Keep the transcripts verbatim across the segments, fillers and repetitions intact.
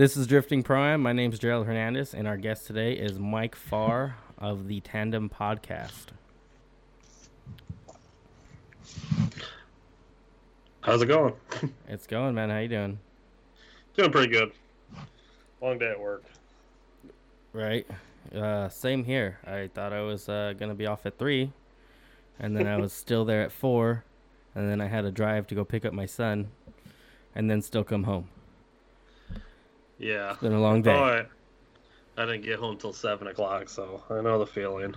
This is Drifting Pro-Am. My name is Gerald Hernandez, and our guest today is Mike Farr of the Tandem Podcast. How's it going? It's going, man. How you doing? Doing pretty good. Long day at work. Right. Uh, same here. I thought I was uh, going to be off at three, and then I was still there at four, and then I had a drive to go pick up my son, and then still come home. Yeah. It's been a long day. Oh, I, I didn't get home till seven o'clock, so I know the feeling.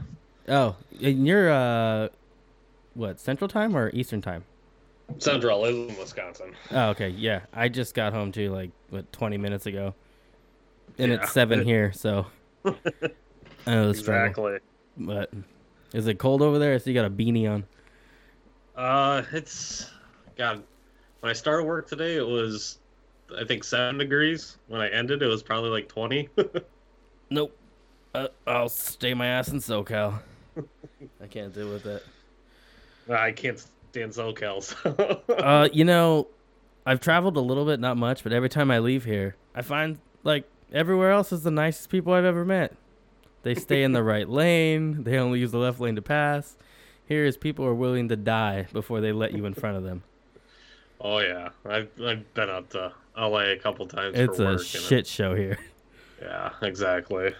Oh, and you're, uh, what, Central Time or Eastern Time? Central is in Wisconsin. Oh, okay, yeah. I just got home, too, like, what, twenty minutes ago. And yeah. It's seven here, so I know the struggle. Exactly. But is it cold over there? So you got a beanie on. Uh, it's, God, when I started work today, it was, I think, seven degrees. When I ended, it was probably like twenty. Nope. Uh, I'll stay my ass in SoCal. I can't deal with it. I can't stand SoCal. So. uh, you know, I've traveled a little bit, not much, but every time I leave here, I find, like, everywhere else is the nicest people I've ever met. They stay in the right lane. They only use the left lane to pass. Here is people are willing to die before they let you in front of them. Oh, yeah. I've, I've been out to L A a couple times it's for work. It's a shit it, show here. Yeah, exactly.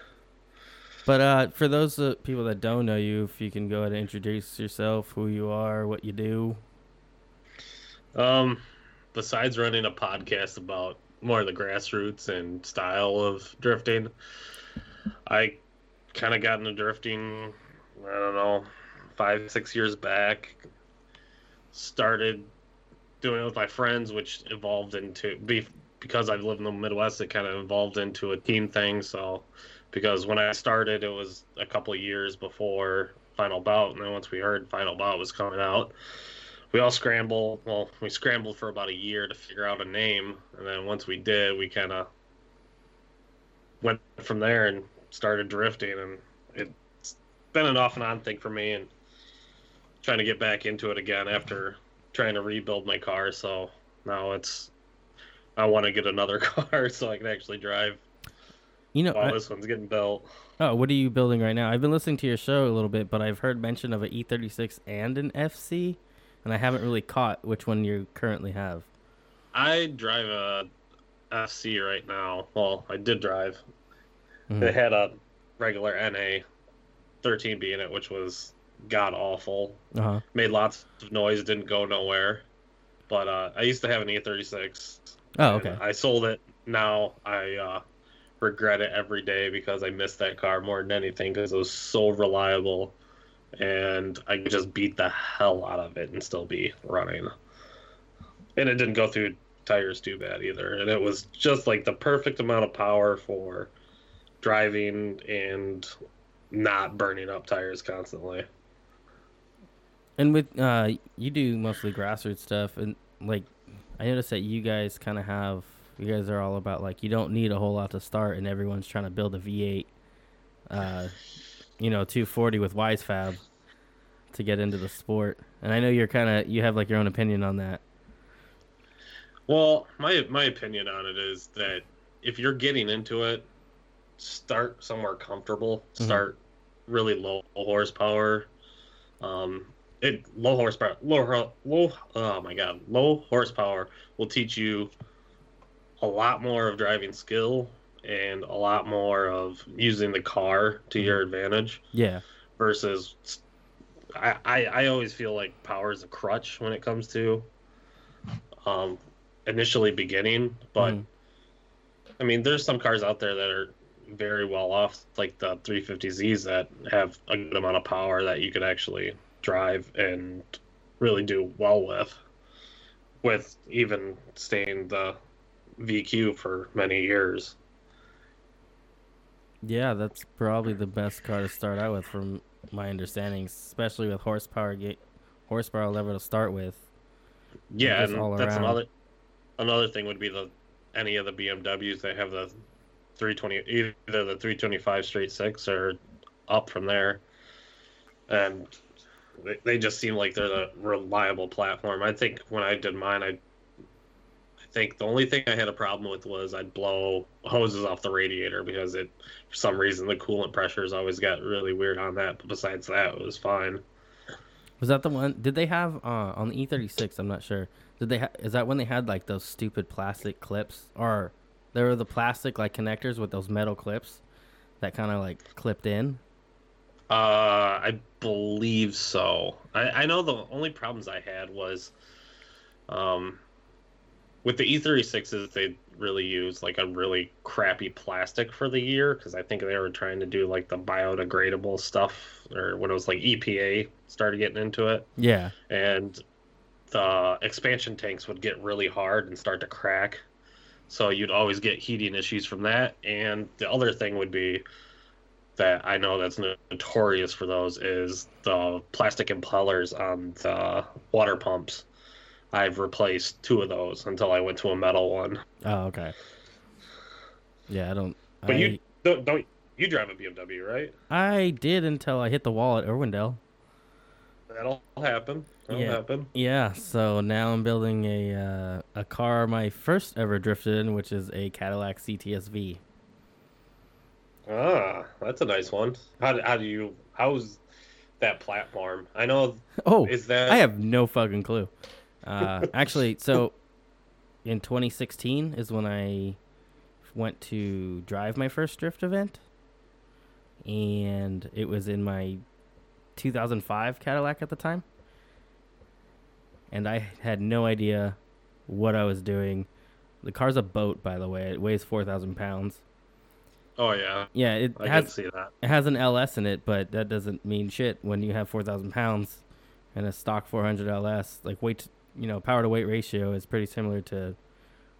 But uh, for those uh, people that don't know you, if you can go ahead and introduce yourself, who you are, what you do. Um, besides running a podcast about more of the grassroots and style of drifting, I kind of got into drifting, I don't know, five, six years back. Started doing it with my friends, which evolved into, because I live in the Midwest, it kind of evolved into a team thing. So, because when I started, it was a couple of years before Final Bout, and then once we heard Final Bout was coming out, we all scrambled. Well, we scrambled for about a year to figure out a name, and then once we did, we kind of went from there and started drifting, and it's been an off and on thing for me, and trying to get back into it again after trying to rebuild my car. So now it's, I want to get another car so I can actually drive. You know, while I, this one's getting built. Oh, what are you building right now? I've been listening to your show a little bit, but I've heard mention of an E thirty-six and an F C, and I haven't really caught which one you currently have. I drive a F C right now. Well, I did drive. Mm-hmm. It had a regular N A thirteen B in it, which was god awful. Uh-huh. Made lots of noise, didn't go nowhere. But uh, I used to have an E thirty-six. Oh, okay. I sold it. Now I uh, regret it every day because I miss that car more than anything because it was so reliable. And I could just beat the hell out of it and still be running. And it didn't go through tires too bad either. And it was just like the perfect amount of power for driving and not burning up tires constantly. And with uh, you do mostly grassroots stuff, and like I noticed that you guys kind of have, you guys are all about like you don't need a whole lot to start, and everyone's trying to build a V eight, uh, you know, two forty with Wisefab to get into the sport. And I know you're kind of you have like your own opinion on that. Well, my my opinion on it is that if you're getting into it, start somewhere comfortable. Mm-hmm. Start really low horsepower. Um, It, low horsepower, low, low, oh my God, low horsepower will teach you a lot more of driving skill and a lot more of using the car to your advantage. Yeah. Versus, I, I, I always feel like power is a crutch when it comes to um, initially beginning. But, mm. I mean, there's some cars out there that are very well off, like the three fifty Z's that have a good amount of power that you could actually drive and really do well with, with even staying the V Q for many years. Yeah, that's probably the best car to start out with from my understanding, especially with horsepower get, horsepower level to start with. Yeah, and and that's around. another another thing would be the any of the B M Ws that have the three twenty, either the three twenty-five straight six or up from there, and they just seem like they're a reliable platform. I think when I did mine, I, I think the only thing I had a problem with was I'd blow hoses off the radiator because it, for some reason, the coolant pressures always got really weird on that. But besides that, it was fine. Was that the one? Did they have uh, on the E thirty-six? I'm not sure. Did they? Ha- is that when they had like those stupid plastic clips, or there were the plastic like connectors with those metal clips that kind of like clipped in? Uh, I believe so. I, I know the only problems I had was, um, with the E thirty-sixes, they really used like a really crappy plastic for the year because I think they were trying to do like the biodegradable stuff, or when it was like E P A started getting into it. Yeah. And the expansion tanks would get really hard and start to crack. So you'd always get heating issues from that. And the other thing would be that I know that's notorious for those is the plastic impellers on the water pumps. I've replaced two of those until I went to a metal one. Oh, okay. Yeah, I don't... But I, you don't, don't... You drive a B M W, right? I did until I hit the wall at Irwindale. That'll happen. That'll yeah. happen. Yeah, so now I'm building a uh, a car my first ever drifted in, which is a Cadillac C T S V. Ah, that's a nice one. How, how do you... How's that platform? I know... Oh, is that... I have no fucking clue. Uh, actually, so in twenty sixteen is when I went to drive my first drift event, and it was in my two thousand five Cadillac at the time, and I had no idea what I was doing. The car's a boat, by the way. It weighs four thousand pounds. Oh, yeah. Yeah, it I has, can see that. It has an L S in it, but that doesn't mean shit when you have four thousand pounds and a stock four hundred L S. Like, weight... T- you know, power to weight ratio is pretty similar to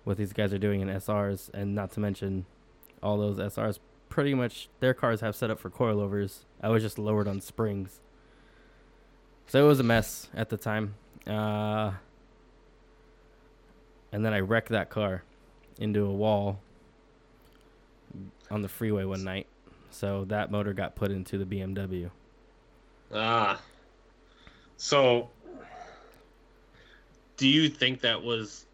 what these guys are doing in S Rs, and not to mention all those S Rs pretty much their cars have set up for coilovers. I was just lowered on springs. So it was a mess at the time. Uh, and then I wrecked that car into a wall on the freeway one night. So that motor got put into the B M W. Ah. So... Do you think that was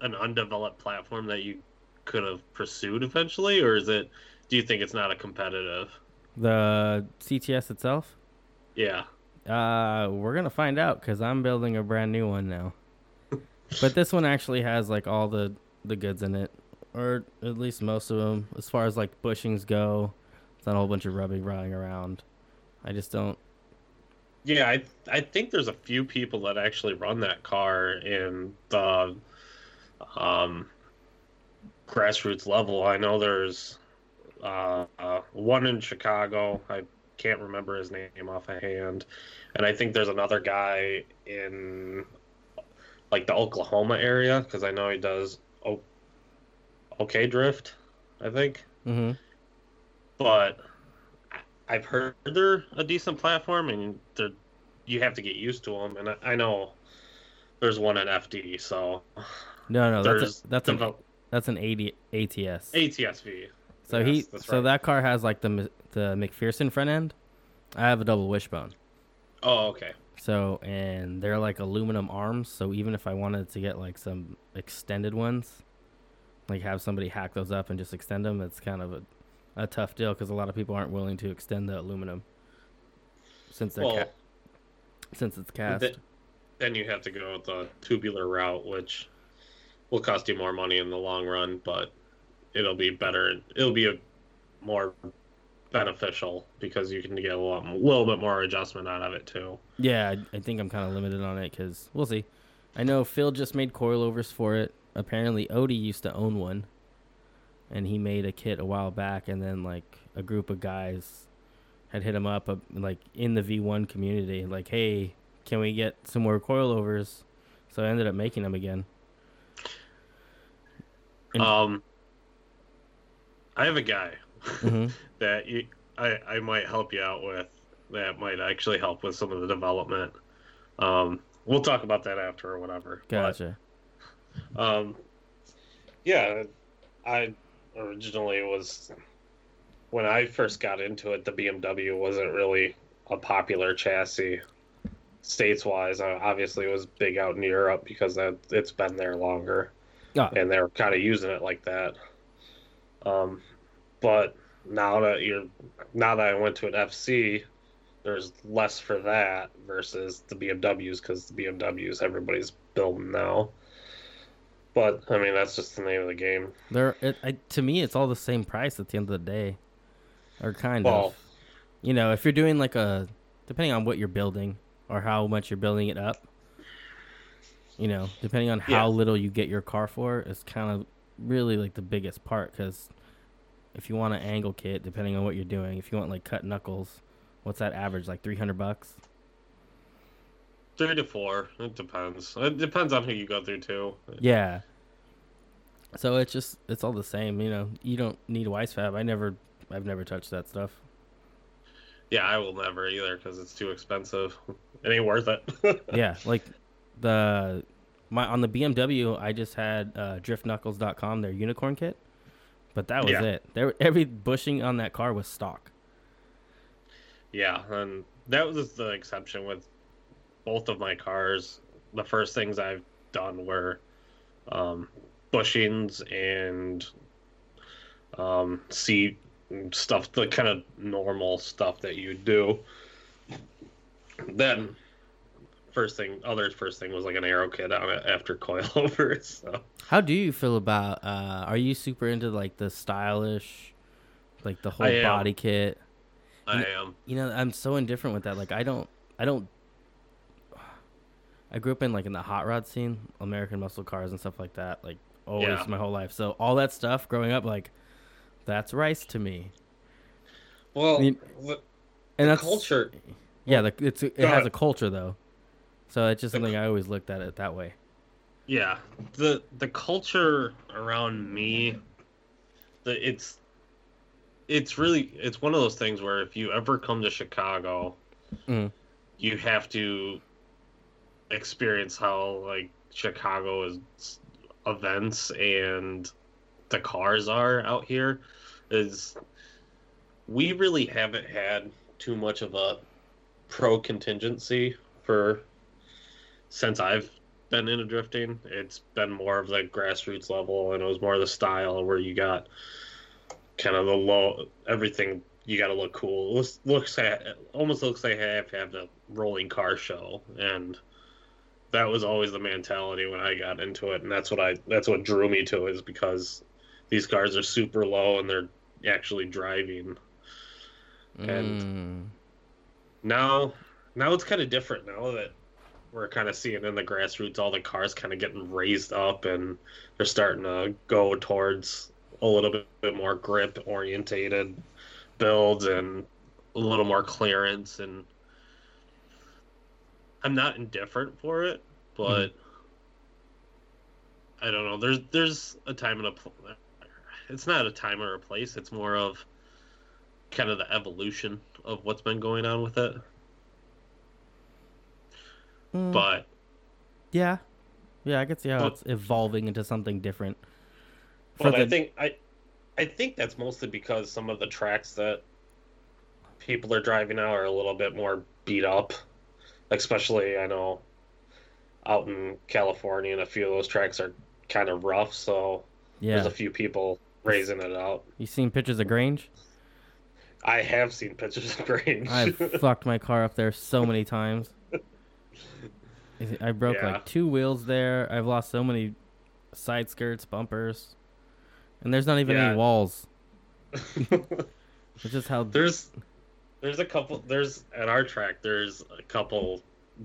an undeveloped platform that you could have pursued eventually, or is it? Do you think it's not a competitive? The C T S itself? Yeah. Uh, we're gonna find out because I'm building a brand new one now. But this one actually has like all the the goods in it, or at least most of them, as far as like bushings go. It's not a whole bunch of rubbing running around. I just don't. Yeah, I I think there's a few people that actually run that car in the um, grassroots level. I know there's uh, uh, one in Chicago. I can't remember his name off of hand. And I think there's another guy in, like, the Oklahoma area, because I know he does o- okay drift, I think. Mm-hmm. But... I've heard they're a decent platform, and you have to get used to them. And I, I know there's one in F D, so no, no, that's a, that's an develop- that's an A T S A T S V. So yes, he that's so right. That car has like the the McPherson front end. I have a double wishbone. Oh, okay. So and they're like aluminum arms. So even if I wanted to get like some extended ones, like have somebody hack those up and just extend them, it's kind of a a tough deal because a lot of people aren't willing to extend the aluminum since they're well, ca- since it's cast. Th- then you have to go the tubular route, which will cost you more money in the long run, but it'll be better. It'll be a more beneficial because you can get a lot, a little bit more adjustment out of it too. Yeah, I think I'm kind of limited on it because we'll see. I know Phil just made coilovers for it. Apparently, Odie used to own one. And he made a kit a while back, and then like a group of guys had hit him up, uh, like in the V one community, like, "Hey, can we get some more coilovers?" So I ended up making them again. And- um, I have a guy mm-hmm. that you, I I might help you out with. That might actually help with some of the development. Um, we'll talk about that after or whatever. Gotcha. But, um, yeah, I. Originally, it was when I first got into it, the B M W wasn't really a popular chassis states wise. Obviously, it was big out in Europe because that, it's been there longer. Oh. And they're kind of using it like that. Um, but now that you're, now that I went to an F C, there's less for that versus the B M Ws, because the B M Ws everybody's building now. But I mean, that's just the name of the game. There, it, I, to me, it's all the same price at the end of the day, or kind well, of. You know, if you're doing like a, depending on what you're building or how much you're building it up. You know, depending on how yeah. little you get your car for, it's kind of really like the biggest part. Because if you want an angle kit, depending on what you're doing, if you want like cut knuckles, what's that average? Like three hundred bucks? Three to four. It depends. It depends on who you go through too. Yeah. So it's just, it's all the same. You know, you don't need a Wisefab. I never, I've never touched that stuff. Yeah, I will never either because it's too expensive. It ain't worth it. Yeah, like. The my on the B M W, I just had uh, Drift Knuckles dot com, their unicorn kit, but that was yeah. it. There, every bushing on that car was stock. Yeah, and that was the exception with both of my cars. The first things I've done were um, bushings and um, seat stuff, the kind of normal stuff that you do. Then. First thing, other first thing was like an aero kit on it after coilovers. So. How do you feel about? Uh, are you super into like the stylish, like the whole body kit? I you, am. You know, I'm so indifferent with that. Like, I don't, I don't. I grew up in like in the hot rod scene, American muscle cars and stuff like that. Like always, yeah. my whole life. So all that stuff growing up, like, that's rice to me. Well, and, the, and that's culture. Yeah, the, it's it has a culture though. So it's just something I always looked at it that way. Yeah. The the culture around me, the, it's it's really, it's one of those things where if you ever come to Chicago, mm. you have to experience how, like, Chicago is events and the cars are out here. Is we really haven't had too much of a pro contingency for... Since I've been into drifting, it's been more of the grassroots level, and it was more of the style where you got kind of the low everything. You got to look cool. It looks it almost looks like I have to have the rolling car show, and that was always the mentality when I got into it, and that's what I that's what drew me to it, is because these cars are super low and they're actually driving. And mm. now, now it's kind of different now that. We're kind of seeing in the grassroots all the cars kind of getting raised up, and they're starting to go towards a little bit, bit more grip-orientated builds and a little more clearance. And I'm not indifferent for it, but mm-hmm. I don't know. There's there's a time and a it's not a time or a place. It's more of kind of the evolution of what's been going on with it. But yeah, yeah, I could see how but, it's evolving into something different. But the... I think I, I think that's mostly because some of the tracks that people are driving now are a little bit more beat up. Especially, I know, out in California, and a few of those tracks are kind of rough. So yeah. there's a few people raising it out. You seen pictures of Grange? I have seen pictures of Grange. I've fucked my car up there so many times. I broke yeah. like two wheels there. I've lost so many side skirts, bumpers, and there's not even yeah. any walls. It's just how there's there's a couple there's at our track there's a couple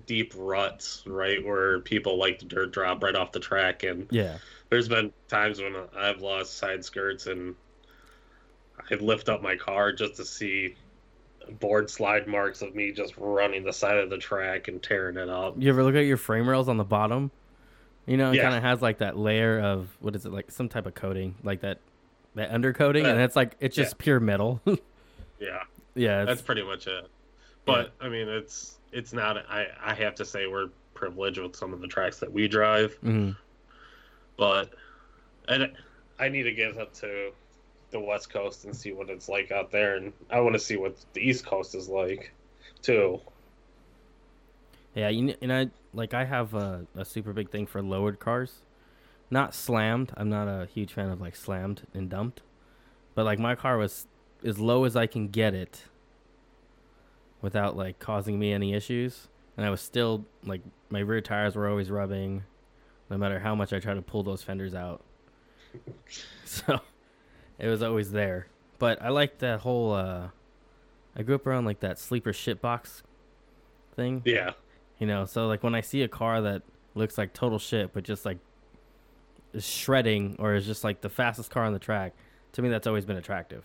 deep ruts right where people like to dirt drop right off the track, and yeah, there's been times when I've lost side skirts and I lift up my car just to see. Board slide marks of me just running the side of the track and tearing it up. You ever look at your frame rails on the bottom? You know, it yeah. kind of has like that layer of, what is it, like some type of coating, like that that undercoating, uh, and it's like, it's just yeah. pure metal. yeah. Yeah. That's pretty much it. But, yeah. I mean, it's it's not, I, I have to say we're privileged with some of the tracks that we drive. Mm-hmm. But and I need to get up to the West Coast and see what it's like out there, and I want to see what the East Coast is like too. Yeah, you know, and I like I have a, a super big thing for lowered cars, Not slammed. I'm not a huge fan of like slammed and dumped. But like my car was as low as I can get it without like causing me any issues. And I was still like my rear tires were always rubbing no matter how much I tried to pull those fenders out. So it was always there. But I like that whole uh, I grew up around like that sleeper shitbox thing. Yeah. You know, so like when I see a car that looks like total shit but just like is shredding or is just like the fastest car on the track, to me that's always been attractive.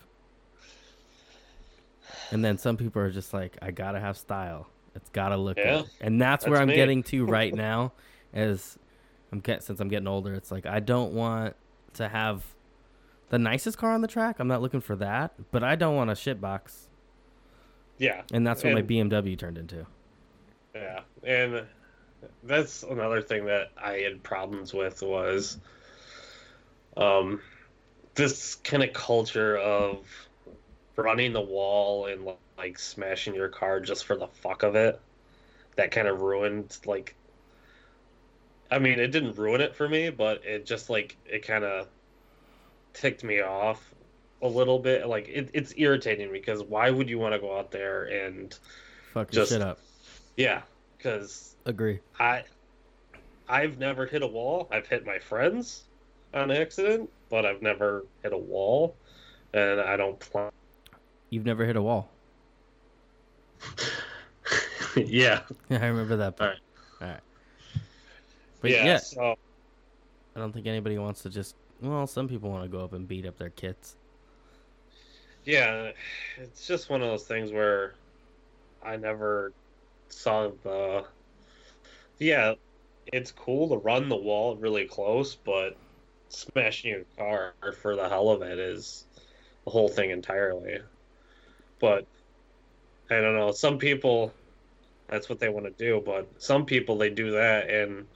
And then some people are just like, I gotta have style. It's gotta look yeah, good. And that's, that's where I'm me. getting to right now is I'm get, since I'm getting older, it's like I don't want to have the nicest car on the track. I'm not looking for that, but I don't want a shitbox. Yeah. And that's what and, my B M W turned into. Yeah. And that's another thing that I had problems with was um, this kind of culture of running the wall and like smashing your car just for the fuck of it. That kind of ruined like, I mean, it didn't ruin it for me, but it just like, it kind of ticked me off a little bit. Like it, it's irritating because why would you want to go out there and fuck just, your shit up? Yeah, because agree. I I've never hit a wall. I've hit my friends on accident, but I've never hit a wall, and I don't plan. You've never hit a wall. Yeah. Yeah, I remember that part. All right. All right. But yeah, yeah so... I don't think anybody wants to just. Well, some people want to go up and beat up their kids. Yeah, it's just one of those things where I never saw the... Yeah, it's cool to run the wall really close, but smashing your car for the hell of it is the whole thing entirely. But, I don't know, some people, that's what they want to do, but some people, they do that, and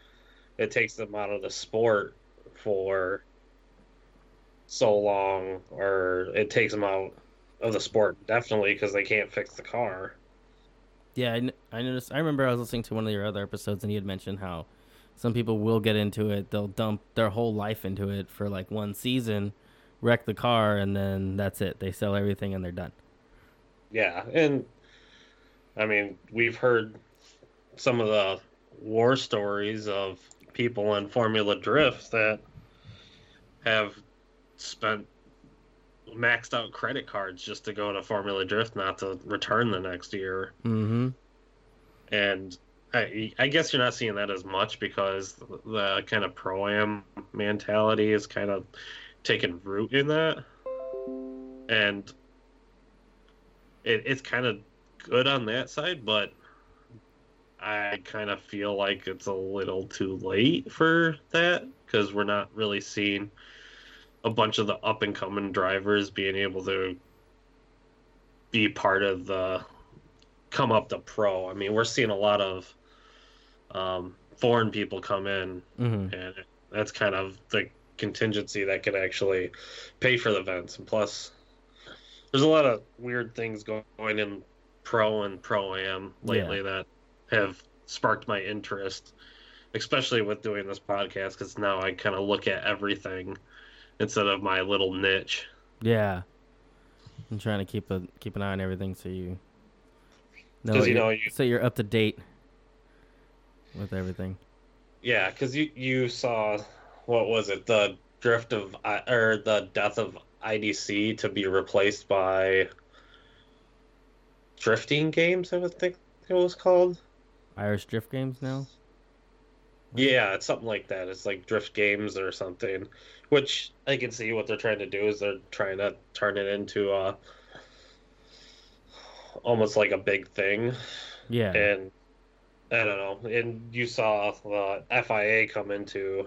it takes them out of the sport for... so long, or it takes them out of the sport definitely because they can't fix the car. Yeah, I, I noticed. I remember I was listening to one of your other episodes, and you had mentioned how some people will get into it. They'll dump their whole life into it for like one season, wreck the car, and then that's it. They sell everything and they're done. Yeah, and I mean, we've heard some of the war stories of people in Formula Drift that have spent maxed out credit cards just to go to Formula Drift, not to return the next year. Mm-hmm. And I, I guess you're not seeing that as much because the, the kind of Pro-Am mentality is kind of taking root in that. And it, it's kind of good on that side, but I kind of feel like it's a little too late for that because we're not really seeing a bunch of the up-and-coming drivers being able to be part of the come up to pro. I mean, we're seeing a lot of um, foreign people come in, mm-hmm. and that's kind of the contingency that could actually pay for the events. And plus, there's a lot of weird things going in pro and pro-am lately yeah. that have sparked my interest, especially with doing this podcast, because now I kind of look at everything instead of my little niche. Yeah. I'm trying to keep a keep an eye on everything so you know, you know you, so you're up to date with everything. Yeah, because you, you saw, what was it, the drift of, or the death of I D C to be replaced by drifting games, I would think it was called. Irish Drift Games now? Yeah, it's something like that. It's like drift games or something, which I can see what they're trying to do is they're trying to turn it into a, almost like a big thing. Yeah. And I don't know. And you saw the F I A come into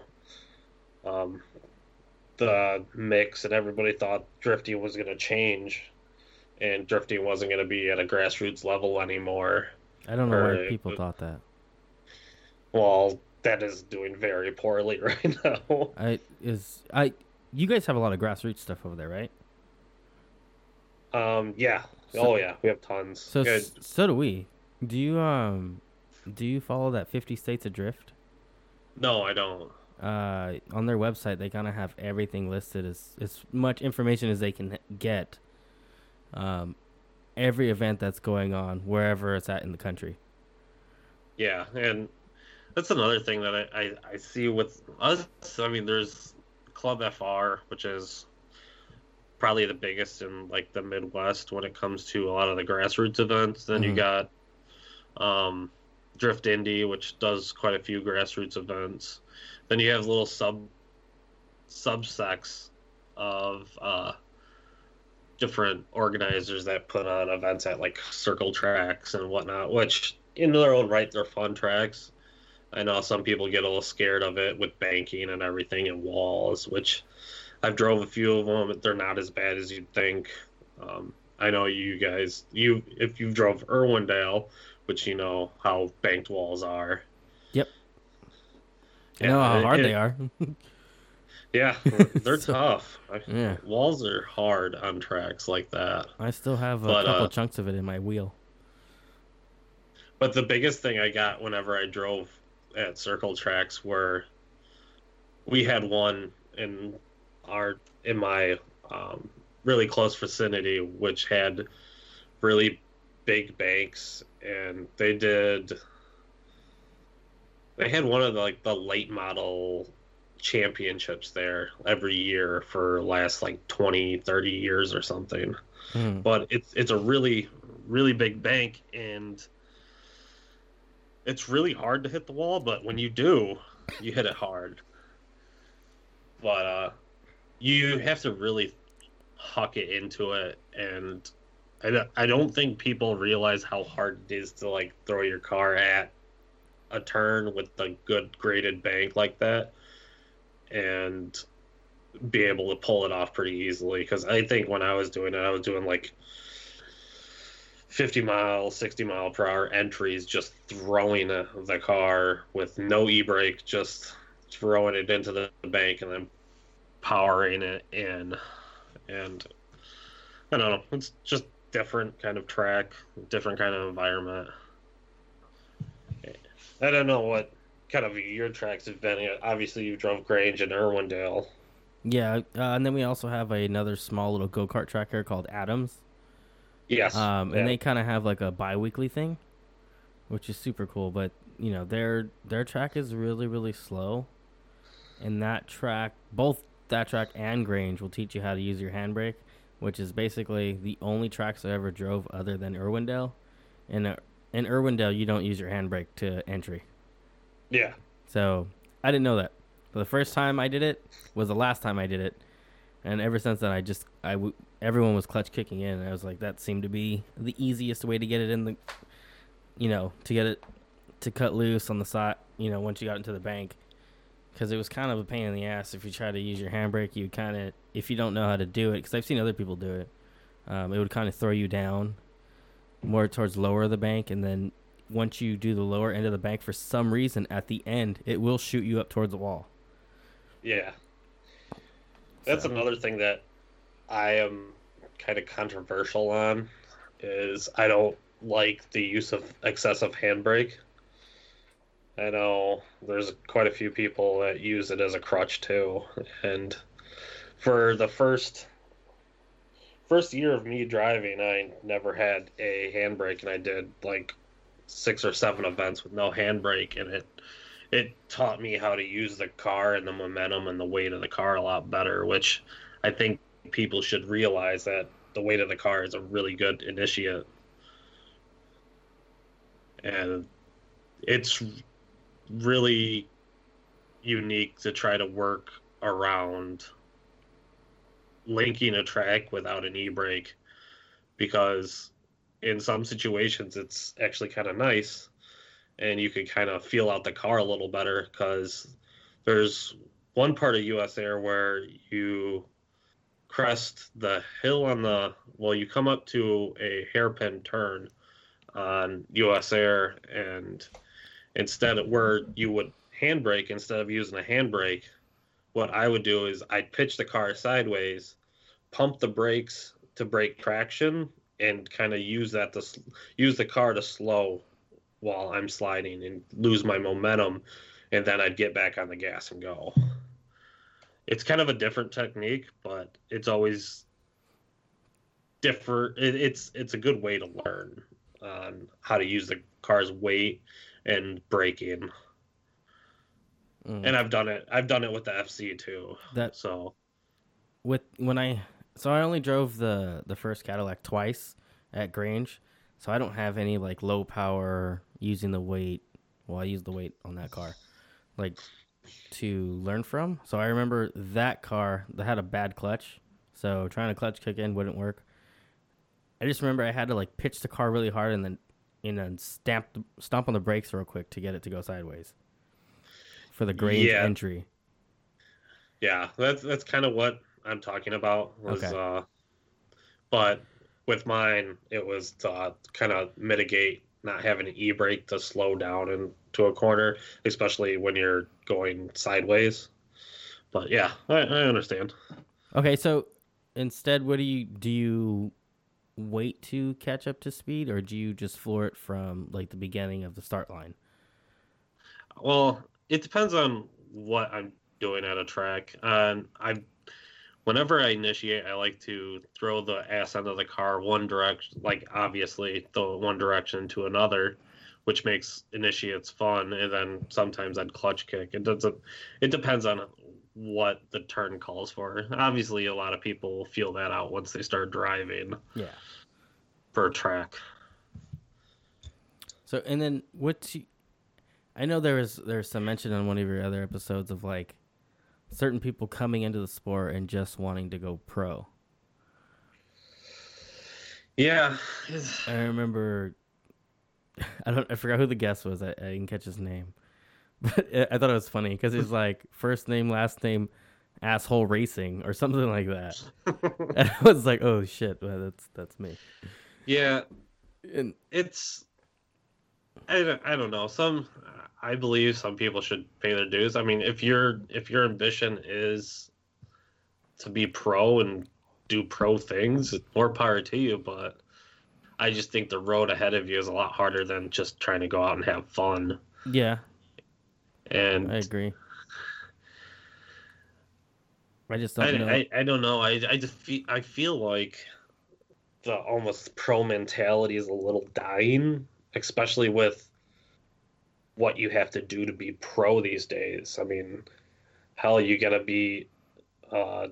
um, the mix, and everybody thought drifting was going to change, and drifting wasn't going to be at a grassroots level anymore. I don't know or, why people thought that. Well... that is doing very poorly right now. I is I. You guys have a lot of grassroots stuff over there, right? Um. Yeah. So, oh yeah. We have tons. So s- so do we. Do you um? Do you follow that Fifty States of Drift? No, I don't. uh, on their website, they kind of have everything listed, as, as much information as they can get. Um, every event that's going on, wherever it's at in the country. Yeah, and that's another thing that I, I, I see with us. I mean, there's Club F R, which is probably the biggest in like the Midwest when it comes to a lot of the grassroots events. Then mm-hmm. you got um, Drift Indie, which does quite a few grassroots events. Then you have little sub subsects of uh, different organizers that put on events at like circle tracks and whatnot, which in their own right, they're fun tracks. I know some people get a little scared of it with banking and everything and walls, which I've drove a few of them, but they're not as bad as you'd think. Um, I know you guys, you if you drove Irwindale, which you know how banked walls are. Yep. I know how hard it, they are. Yeah, they're so tough. Yeah. Walls are hard on tracks like that. I still have a but, couple uh, chunks of it in my wheel. But the biggest thing I got whenever I drove at circle tracks were we had one in our in my um, really close vicinity, which had really big banks, and they did they had one of the, like the late model championships there every year for last like twenty, thirty years or something. Mm. But it's it's a really really big bank, and it's really hard to hit the wall, but when you do, you hit it hard. But uh, you have to really huck it into it, and I, I don't think people realize how hard it is to like throw your car at a turn with a good graded bank like that and be able to pull it off pretty easily. Because I think when I was doing it, I was doing like fifty mile, sixty mile per hour entries, just throwing the car with no e-brake, just throwing it into the bank and then powering it in. And I don't know, it's just different kind of track, different kind of environment. I don't know what kind of your tracks have been. Obviously, you drove Grange and Irwindale. Yeah, uh, and then we also have another small little go-kart track here called Adams. Yes. Um, and yeah. They kind of have like a bi-weekly thing, which is super cool. But, you know, their their track is really, really slow. And that track, both that track and Grange will teach you how to use your handbrake, which is basically the only tracks I ever drove other than Irwindale. And uh, in Irwindale, you don't use your handbrake to entry. Yeah. So I didn't know that. But the first time I did it was the last time I did it. And ever since then, I just, I w- everyone was clutch kicking in. And I was like, that seemed to be the easiest way to get it in the, you know, to get it to cut loose on the side, you know, once you got into the bank. Because it was kind of a pain in the ass. If you try to use your handbrake, you kind of, if you don't know how to do it, because I've seen other people do it, um, it would kind of throw you down more towards lower of the bank. And then once you do the lower end of the bank, for some reason, at the end, it will shoot you up towards the wall. Yeah. That's another thing that I am kind of controversial on, is I don't like the use of excessive handbrake. I know there's quite a few people that use it as a crutch too. And for the first first year of me driving, I never had a handbrake, and I did like six or seven events with no handbrake, and it It taught me how to use the car and the momentum and the weight of the car a lot better, which I think people should realize that the weight of the car is a really good initiate. And it's really unique to try to work around linking a track without an e-brake, because in some situations it's actually kind of nice. And you can kind of feel out the car a little better, because there's one part of USAir where you crest the hill on the, well, you come up to a hairpin turn on USAir, and instead of where you would handbrake, instead of using a handbrake, what I would do is I'd pitch the car sideways, pump the brakes to brake traction, and kind of use that to use the car to slow while I'm sliding and lose my momentum and then I'd get back on the gas and go. It's kind of a different technique, but it's always different. It, it's it's a good way to learn on how to use the car's weight and braking. Mm. And I've done it. I've done it with the F C too. That so with when I so I only drove the the first Cadillac twice at Grange, so I don't have any like low power using the weight. Well, I used the weight on that car, like to learn from. So I remember that car that had a bad clutch, so trying to clutch kick in wouldn't work. I just remember I had to like pitch the car really hard and then and then stamp stomp on the brakes real quick to get it to go sideways. For the Grange yeah. entry. Yeah, that's that's kind of what I'm talking about. Was, okay. uh, but with mine, it was to uh, kind of mitigate not having an e-brake to slow down into a corner, especially when you're going sideways. But yeah, I, I understand. Okay, so instead, what do you do? You wait to catch up to speed, or do you just floor it from like the beginning of the start line? Well, it depends on what I'm doing at a track. Um, I, whenever I initiate, I like to throw the ass end of the car one direction, like obviously the one direction to another, which makes initiates fun. And then sometimes I'd clutch kick. It doesn't. It depends on what the turn calls for. Obviously, a lot of people feel that out once they start driving. Yeah. Per track. So and then what's I know there was there's some mention on one of your other episodes of like certain people coming into the sport and just wanting to go pro. Yeah, I remember. I don't. I forgot who the guest was. I, I didn't catch his name, but I thought it was funny because it's like first name, last name, asshole racing or something like that. And I was like, oh shit, well, that's that's me. Yeah, and it's. I don't, I don't know. Some, I believe some people should pay their dues. I mean, if your if your ambition is to be pro and do pro things, more power to you. But I just think the road ahead of you is a lot harder than just trying to go out and have fun. Yeah, and I agree. I just don't I, know. I, I don't know. I I just feel, I feel like the almost pro mentality is a little dying. Especially with what you have to do to be pro these days. I mean, hell, you got to be a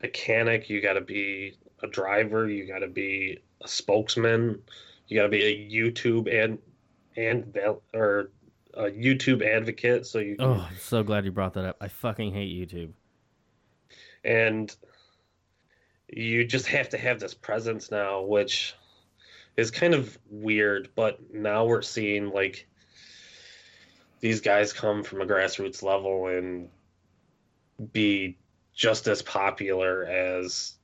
mechanic, you got to be a driver, you got to be a spokesman, you got to be a YouTube and and or a YouTube advocate. So you. Can... Oh, I'm so glad you brought that up. I fucking hate YouTube. And you just have to have this presence now, which. It's kind of weird, but now we're seeing like these guys come from a grassroots level and be just as popular as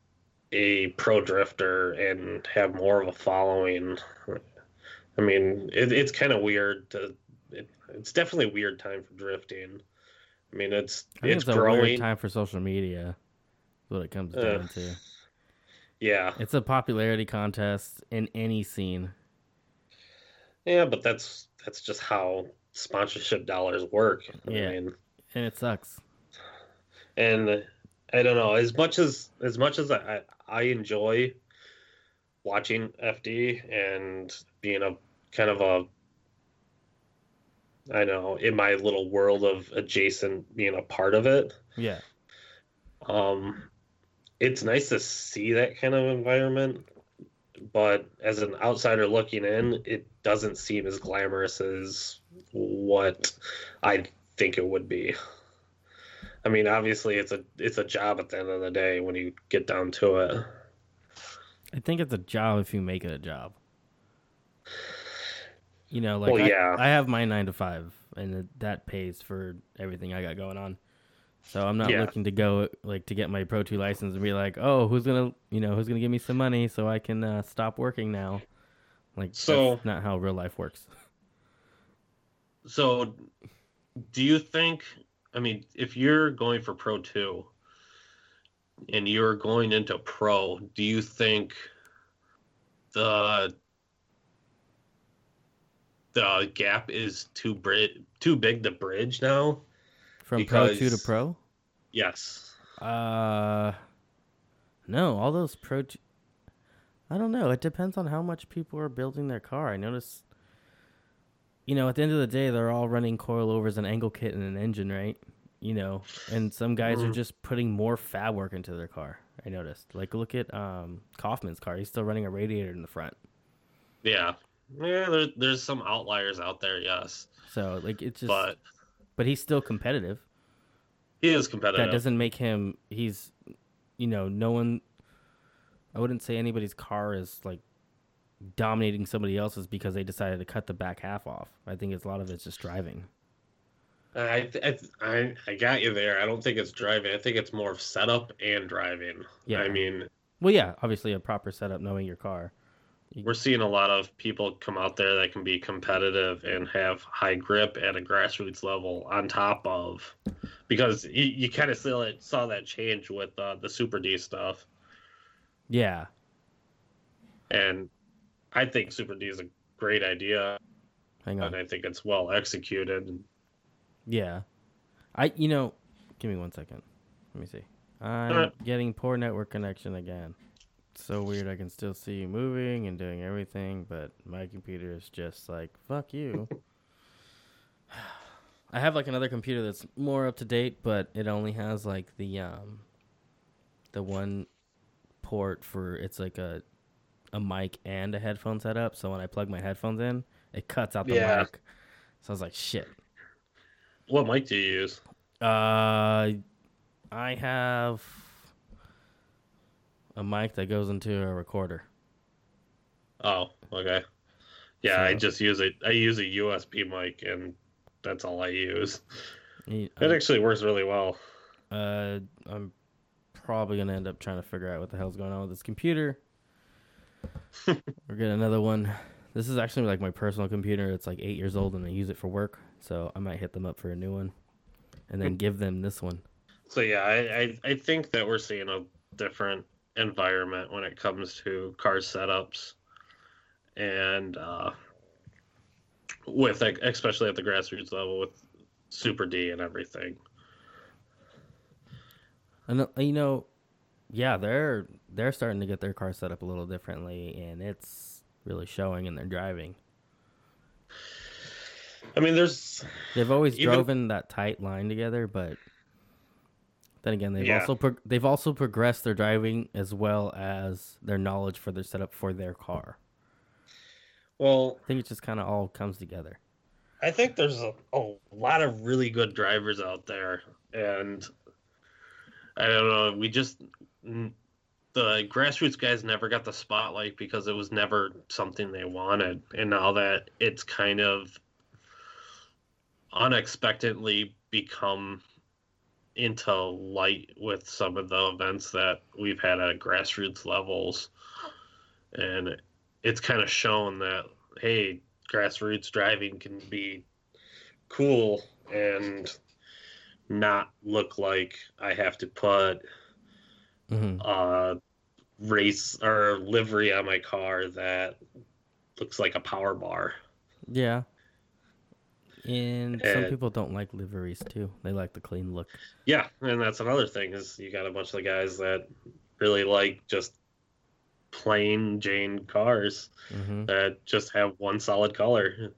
a pro drifter and have more of a following. I mean, it, it's kind of weird. To, it, it's definitely a weird time for drifting. I mean, it's I think it's, it's a growing weird time for social media. Is what it comes down uh, to. Yeah. It's a popularity contest in any scene. Yeah, but that's that's just how sponsorship dollars work. Yeah. I mean, and it sucks. And I don't know, as much as as much as I, I enjoy watching F D and being a kind of a I know, in my little world of adjacent being a part of it. Yeah. Um It's nice to see that kind of environment, but as an outsider looking in, it doesn't seem as glamorous as what I think it would be. I mean, obviously, it's a it's a job at the end of the day when you get down to it. I think it's a job if you make it a job. You know, like well, I, yeah. I have my nine to five, and that pays for everything I got going on. So I'm not yeah. looking to go like to get my Pro two license and be like, oh, who's gonna, you know, who's gonna give me some money so I can uh, stop working now? Like, so, that's not how real life works. So, do you think? I mean, if you're going for Pro two and you're going into Pro, do you think the the gap is too bri- too big to bridge now. From because... Pro two to Pro? Yes. Uh, no, all those Pro two... I don't know. It depends on how much people are building their car. I notice, you know, at the end of the day, they're all running coilovers, an angle kit, and an engine, right? You know, and some guys mm. are just putting more fab work into their car. I noticed. Like, look at um, Kaufman's car. He's still running a radiator in the front. Yeah. Yeah, there, there's some outliers out there, yes. So, like, it's just... But, but he's still competitive. He is competitive. That doesn't make him... He's, you know, no one... I wouldn't say anybody's car is, like, dominating somebody else's because they decided to cut the back half off. I think it's, a lot of it's just driving. I, I I I got you there. I don't think it's driving. I think it's more of setup and driving. Yeah. I mean... Well, yeah, obviously a proper setup, knowing your car. We're seeing a lot of people come out there that can be competitive and have high grip at a grassroots level on top of... Because you, you kind of saw that change with uh, the Super D stuff. Yeah. And I think Super D is a great idea. Hang on. And I think it's well executed. Yeah. I, you know, give me one second. Let me see. I'm right. getting poor network connection again. It's so weird. I can still see you moving and doing everything, but my computer is just like, fuck you. I have like another computer that's more up to date, but it only has like the, um, the one port for, it's like a a mic and a headphone setup, so when I plug my headphones in, it cuts out the yeah. mic. So I was like, shit. What mic do you use? Uh, I have a mic that goes into a recorder. Oh, okay. Yeah, so, I just use a I use a U S B mic, and that's all I use. It uh, actually works really well. Uh, I'm probably gonna end up trying to figure out what the hell's going on with this computer. We're getting another one. This is actually like my personal computer. It's like eight years old, and I use it for work, so I might hit them up for a new one, and then give them this one. So yeah, I I, I think that we're seeing a different environment when it comes to car setups, and uh, with like especially at the grassroots level with Super D and everything. And, you know, yeah, they're they're starting to get their car set up a little differently, and it's really showing in their driving. I mean, there's... They've always even, driven that tight line together, but then again, they've, yeah. also pro- they've also progressed their driving as well as their knowledge for their setup for their car. Well... I think it just kind of all comes together. I think there's a, a lot of really good drivers out there, and... I don't know. We just, the grassroots guys never got the spotlight because it was never something they wanted. And now that it's kind of unexpectedly become into light with some of the events that we've had at grassroots levels. And it's kind of shown that, hey, grassroots driving can be cool and not look like I have to put mm-hmm. uh race or livery on my car that looks like a power bar. Yeah. And, and some people don't like liveries too. They like the clean look. Yeah, and that's another thing is you got a bunch of the guys that really like just plain Jane cars mm-hmm. that just have one solid color.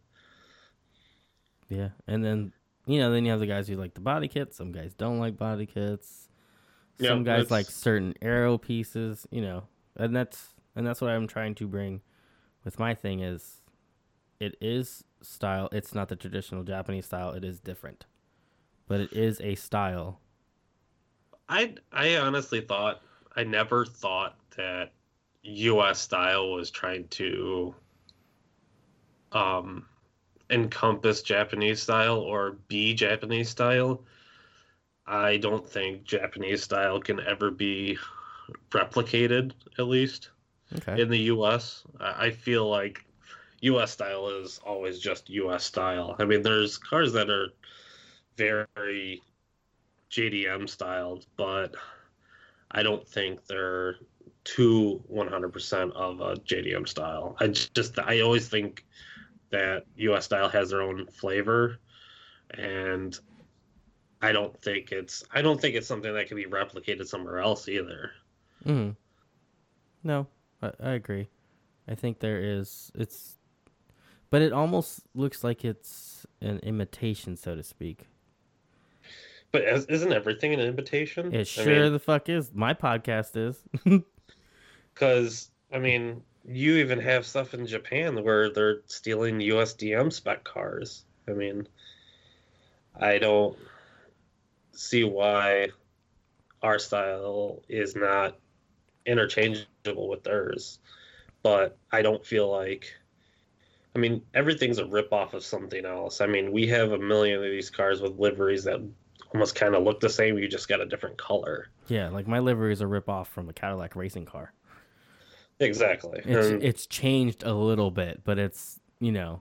Yeah, and then You know, then you have the guys who like the body kits. Some guys don't like body kits. Some yeah, guys it's... like certain aero pieces. You know, and that's and that's what I'm trying to bring with my thing is, it is style. It's not the traditional Japanese style. It is different, but it is a style. I I honestly thought I never thought that U S style was trying to um. encompass Japanese style or be Japanese style. I don't think Japanese style can ever be replicated, at least okay. in the U S. I feel like U S style is always just U S style. I mean, there's cars that are very J D M styled, but I don't think they're too one hundred percent of a J D M style. I just, I always think that U S style has their own flavor, and I don't think it's I don't think it's something that can be replicated somewhere else either. Mm-hmm. No, I, I agree. I think there is it's, but it almost looks like it's an imitation, so to speak. But as, isn't everything an imitation? It sure I mean, the fuck is. My podcast is. Because, I mean, you even have stuff in Japan where they're stealing U S D M spec cars. I mean, I don't see why our style is not interchangeable with theirs. But I don't feel like... I mean, everything's a ripoff of something else. I mean, we have a million of these cars with liveries that... almost kind of look the same. You just got a different color. Yeah, like my livery is a ripoff from a Cadillac racing car. Exactly. It's, um, it's changed a little bit, but it's, you know,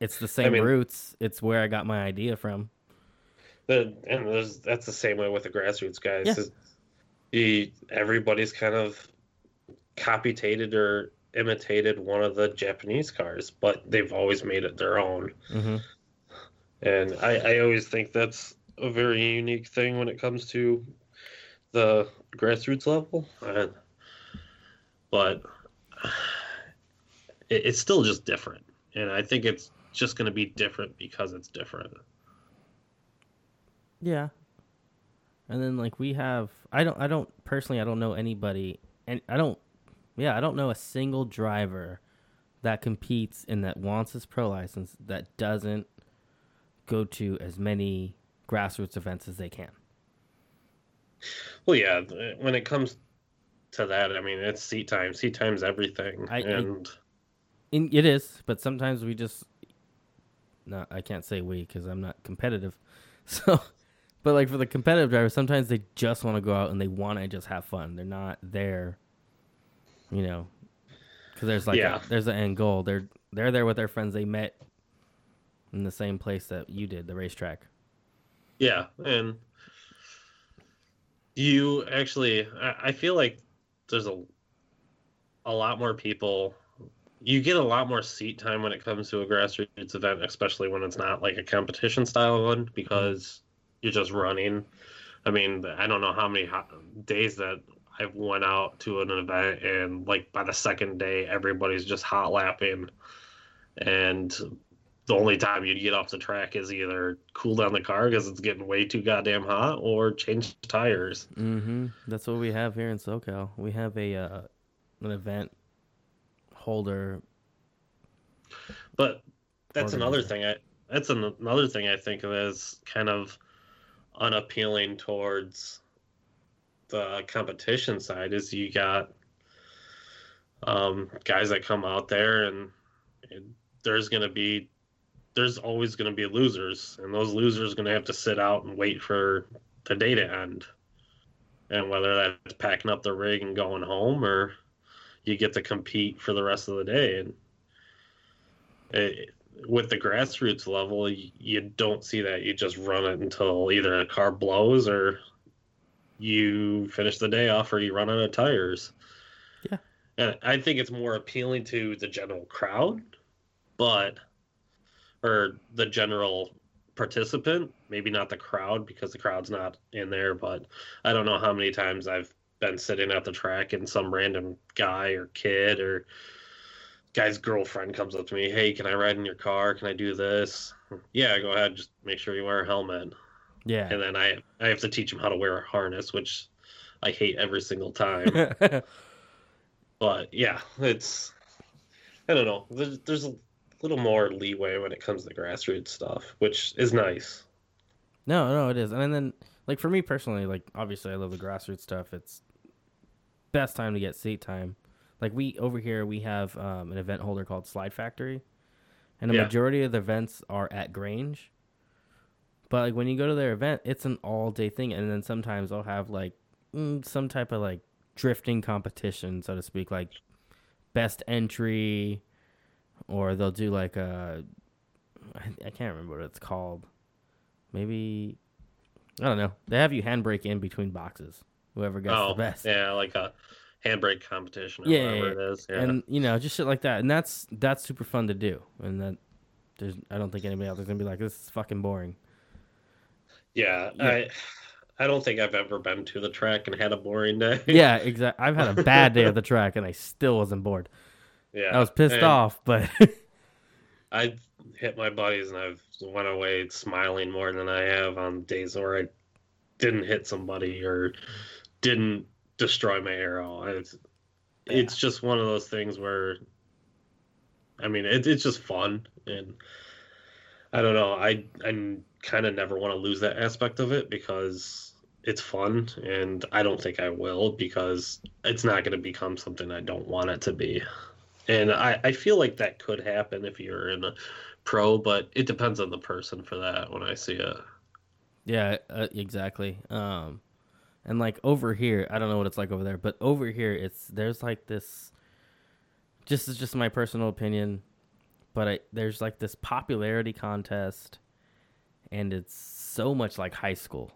it's the same I mean, roots. It's where I got my idea from. The, and there's, that's the same way with the grassroots guys. Yeah. You, everybody's kind of copy-tated or imitated one of the Japanese cars, but they've always made it their own. Mm-hmm. And I, I always think that's a very unique thing when it comes to the grassroots level, and, but it, it's still just different, and I think it's just going to be different because it's different. Yeah. And then like we have, I don't, I don't personally, I don't know anybody, and I don't, yeah, I don't know a single driver that competes and that wants his pro license that doesn't go to as many grassroots events as they can. Well, yeah, when it comes to that, I mean, it's seat time. Seat time's everything. I, and I, it is, but sometimes we just, no, I can't say we because I'm not competitive. So, but like for the competitive drivers, sometimes they just want to go out and they want to just have fun. They're not there, you know, because there's like yeah. a, there's an end goal. They're they're there with their friends they met in the same place that you did, the racetrack. Yeah, and you actually, I feel like there's a, a lot more people, you get a lot more seat time when it comes to a grassroots event, especially when it's not like a competition style one, because you're just running. I mean, I don't know how many days that I've went out to an event and like by the second day, everybody's just hot lapping and the only time you'd get off the track is either cool down the car because it's getting way too goddamn hot or change tires. Mm-hmm. That's what we have here in SoCal. We have a uh, an event holder. But that's holder another holder. thing. I That's an, another thing I think of as kind of unappealing towards the competition side is you got um, guys that come out there and it, there's going to be there's always going to be losers, and those losers are going to have to sit out and wait for the day to end. And whether that's packing up the rig and going home, or you get to compete for the rest of the day. And it, with the grassroots level, you, you don't see that. You just run it until either a car blows or you finish the day off or you run out of tires. Yeah. And I think it's more appealing to the general crowd, but... or the general participant, maybe not the crowd because the crowd's not in there, but I don't know how many times I've been sitting at the track and some random guy or kid or guy's girlfriend comes up to me, hey, can I ride in your car? Can I do this? Yeah, go ahead. Just make sure you wear a helmet. Yeah. And then I, I have to teach him how to wear a harness, which I hate every single time. But, yeah, it's... I don't know. There's, there's a... little more leeway when it comes to grassroots stuff, which is nice. No, no, it is. And then, like, for me personally, like, obviously I love the grassroots stuff. It's best time to get seat time. Like, we, over here, we have um, an event holder called Slide Factory. And the yeah. majority of the events are at Grange. But, like, when you go to their event, it's an all-day thing. And then sometimes I'll have, like, some type of, like, drifting competition, so to speak. Like, best entry... or they'll do like a, I can't remember what it's called. Maybe, I don't know. They have you handbrake in between boxes. Whoever gets oh, the best. Yeah, like a handbrake competition or yeah, whatever yeah, it is. Yeah. And, you know, just shit like that. And that's that's super fun to do. And that there's I don't think anybody else is gonna be like, this is fucking boring. Yeah, yeah. I I don't think I've ever been to the track and had a boring day. Yeah, exactly. I've had a bad day at the track and I still wasn't bored. Yeah, I was pissed and off, but I hit my buddies and I've went away smiling more than I have on days where I didn't hit somebody or didn't destroy my arrow. It's yeah. it's just one of those things where, I mean, it, it's just fun, and I don't know. I I kind of never want to lose that aspect of it because it's fun, and I don't think I will because it's not going to become something I don't want it to be. And I, I feel like that could happen if you're in a pro, but it depends on the person for that when I see it. Yeah, uh, exactly. Um, and like over here, I don't know what it's like over there, but over here, it's there's like this, just it's just my personal opinion, but I, there's like this popularity contest, and it's so much like high school.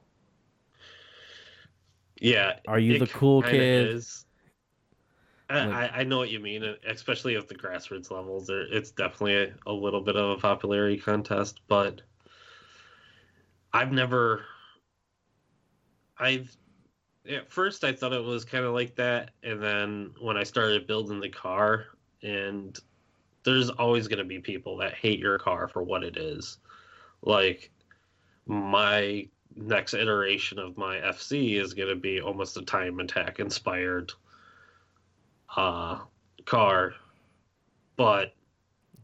Yeah. Are you the cool kid? Is. I, I know what you mean, especially at the grassroots levels. There, it's definitely a, a little bit of a popularity contest, but I've never. I've at first I thought it was kind of like that, and then when I started building the car, and there's always going to be people that hate your car for what it is. Like my next iteration of my F C is going to be almost a time attack inspired uh car, but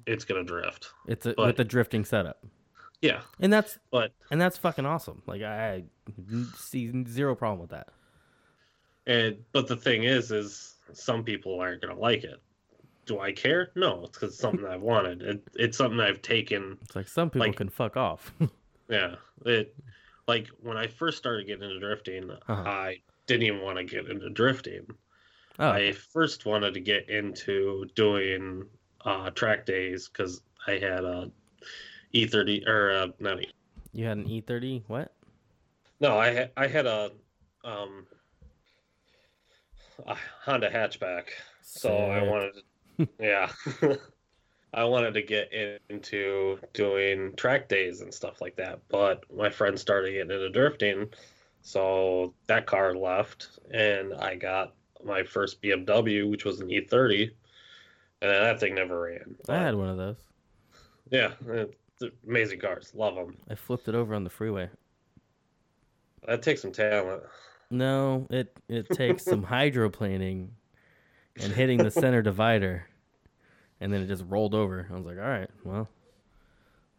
it's gonna drift. It's a, but, with the drifting setup. Yeah, and that's but and that's fucking awesome. Like I, I see zero problem with that. And but the thing is, is some people aren't gonna like it. Do I care? No, it's because it's something I've wanted. It, it's something I've taken. It's like some people like, can fuck off. Yeah, it like when I first started getting into drifting, uh-huh. I didn't even want to get into drifting. Oh. I first wanted to get into doing uh, track days because I had a E thirty or a, not E. You had an E thirty? What? No, I ha- I had a um a Honda hatchback, so Sick. I wanted to, yeah, I wanted to get into doing track days and stuff like that. But my friend started getting into drifting, so that car left, and I got my first B M W, which was an E thirty, and that thing never ran. But I had one of those. Yeah, amazing cars, love them. I flipped it over on the freeway. That takes some talent. No, it it takes some hydroplaning and hitting the center divider, and then it just rolled over. I was like, all right, well,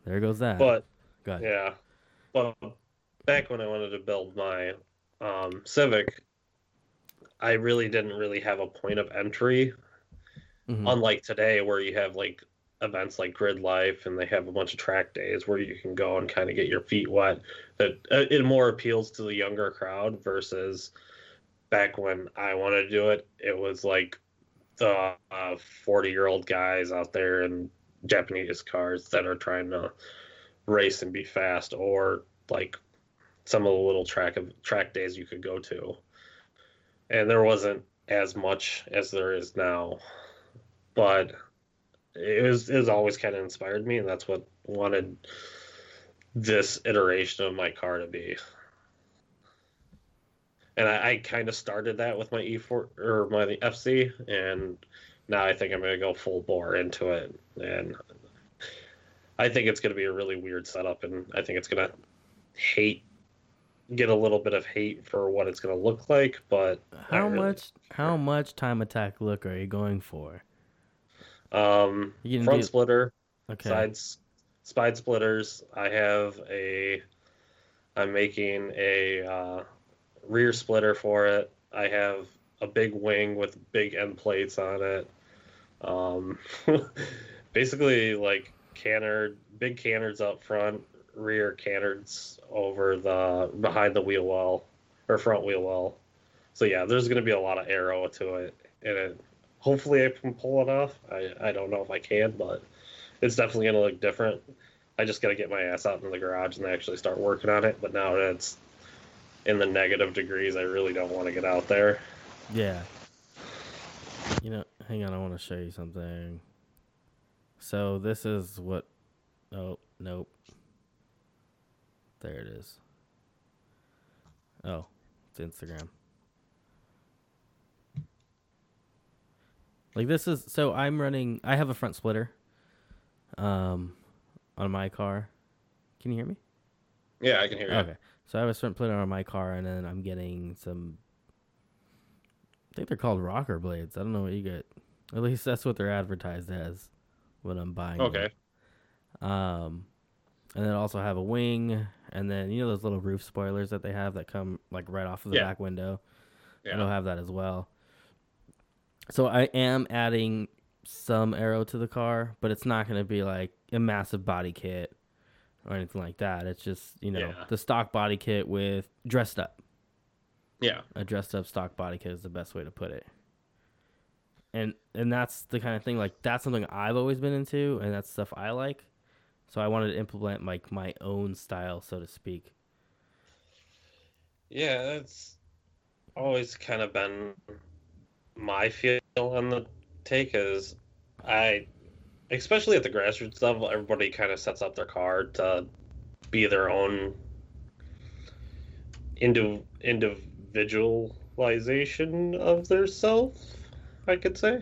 there goes that. But Go ahead. Yeah, but back when I wanted to build my um, Civic, I really didn't really have a point of entry, mm-hmm. unlike today where you have like events like Grid Life and they have a bunch of track days where you can go and kind of get your feet wet. That it more appeals to the younger crowd versus back when I wanted to do it. It was like the forty year old guys out there in Japanese cars that are trying to race and be fast, or like some of the little track of track days you could go to. And there wasn't as much as there is now, but it was, it was always kind of inspired me, and that's what wanted this iteration of my car to be. And I, I kind of started that with my E four or my F C, and now I think I'm going to go full bore into it. And I think it's going to be a really weird setup, and I think it's going to hate. Get a little bit of hate for what it's going to look like, but how really much care. How much time attack look are you going for? Um, front do... splitter, okay. Sides, spide splitters. I have a, I'm making a uh, rear splitter for it. I have a big wing with big end plates on it. Um, basically like canard, big canards up front. Rear canards over the behind the wheel well or front wheel well. So yeah, there's going to be a lot of arrow to it, and it, hopefully I can pull it off. I i don't know if I can, but it's definitely going to look different. I just got to get my ass out in the garage and actually start working on it, but now that it's in the negative degrees, I really don't want to get out there. Yeah, you know, hang on, I want to show you something. So this is what Oh, nope. There it is. Oh, it's Instagram. Like this is, so I'm running, I have a front splitter um, on my car. Can you hear me? Yeah, I can hear you. Okay. So I have a front splitter on my car, and then I'm getting some, I think they're called rocker blades. I don't know what you get. At least that's what they're advertised as when I'm buying. Okay. Them. Um, and then also have a wing, and then you know those little roof spoilers that they have that come like right off of the yeah. back window. Yeah. I don't have that as well. So I am adding some aero to the car, but it's not going to be like a massive body kit or anything like that. It's just, you know, yeah. the stock body kit with dressed up. Yeah. A dressed up stock body kit is the best way to put it. And and that's the kind of thing, like, that's something I've always been into, and that's stuff I like. So I wanted to implement, like, my own style, so to speak. Yeah, that's always kind of been my feel on the take is I, especially at the grassroots level, everybody kind of sets up their car to be their own indiv- individualization of their self, I could say.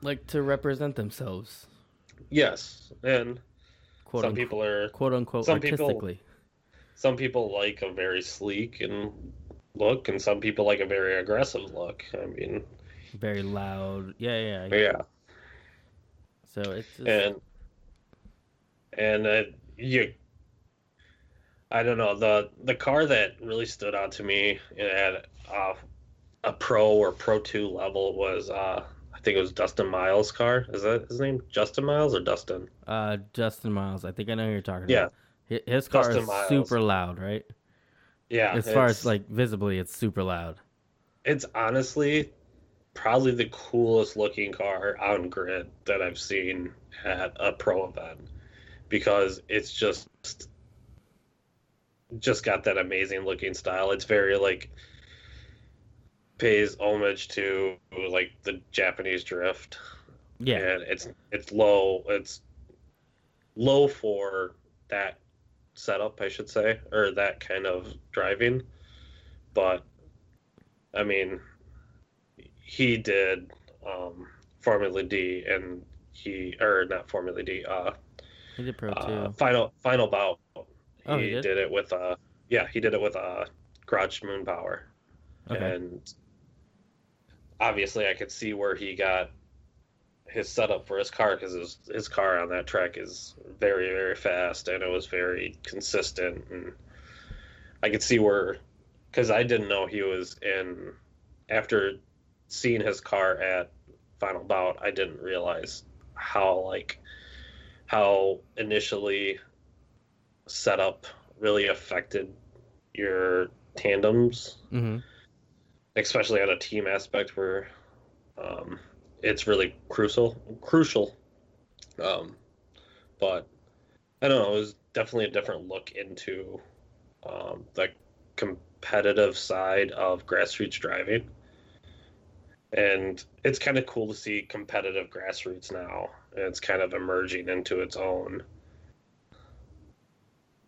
Like to represent themselves. Yes. And quote some unquote, people are quote unquote some artistically. People, some people like a very sleek and look, and some people like a very aggressive look. I mean, very loud. Yeah, yeah, yeah. So it's just... and and uh, you. I don't know, the the car that really stood out to me at uh, a pro or pro two level was uh, I think it was Dustin Miles' car. Is that his name? Justin Miles or Dustin? Uh, Justin Miles. I think I know who you're talking yeah. about. Yeah, his car Dustin is Miles. Super loud, right? Yeah. As far as, like, visibly, it's super loud. It's honestly probably the coolest looking car on grid that I've seen at a pro event, because it's just just got that amazing looking style. It's very, like, pays homage to, like, the Japanese drift. Yeah. And it's it's low. It's low for that setup, I should say, or that kind of driving. But I mean, he did um Formula D, and he or not Formula D uh he did Pro uh, two. Final Final Bout. Oh, he, he did? did it with uh yeah he did it with uh Garage Moon Power. Okay. And obviously I could see where he got his setup for his car, because his, his car on that track is very, very fast, and it was very consistent. And I could see where, because I didn't know he was in, after seeing his car at Final Bout, I didn't realize how, like, how initially setup really affected your tandems, mm-hmm. especially on a team aspect where, um, it's really crucial, crucial. Um, but I don't know. It was definitely a different look into um, the competitive side of grassroots driving. And it's kind of cool to see competitive grassroots now. It's kind of emerging into its own.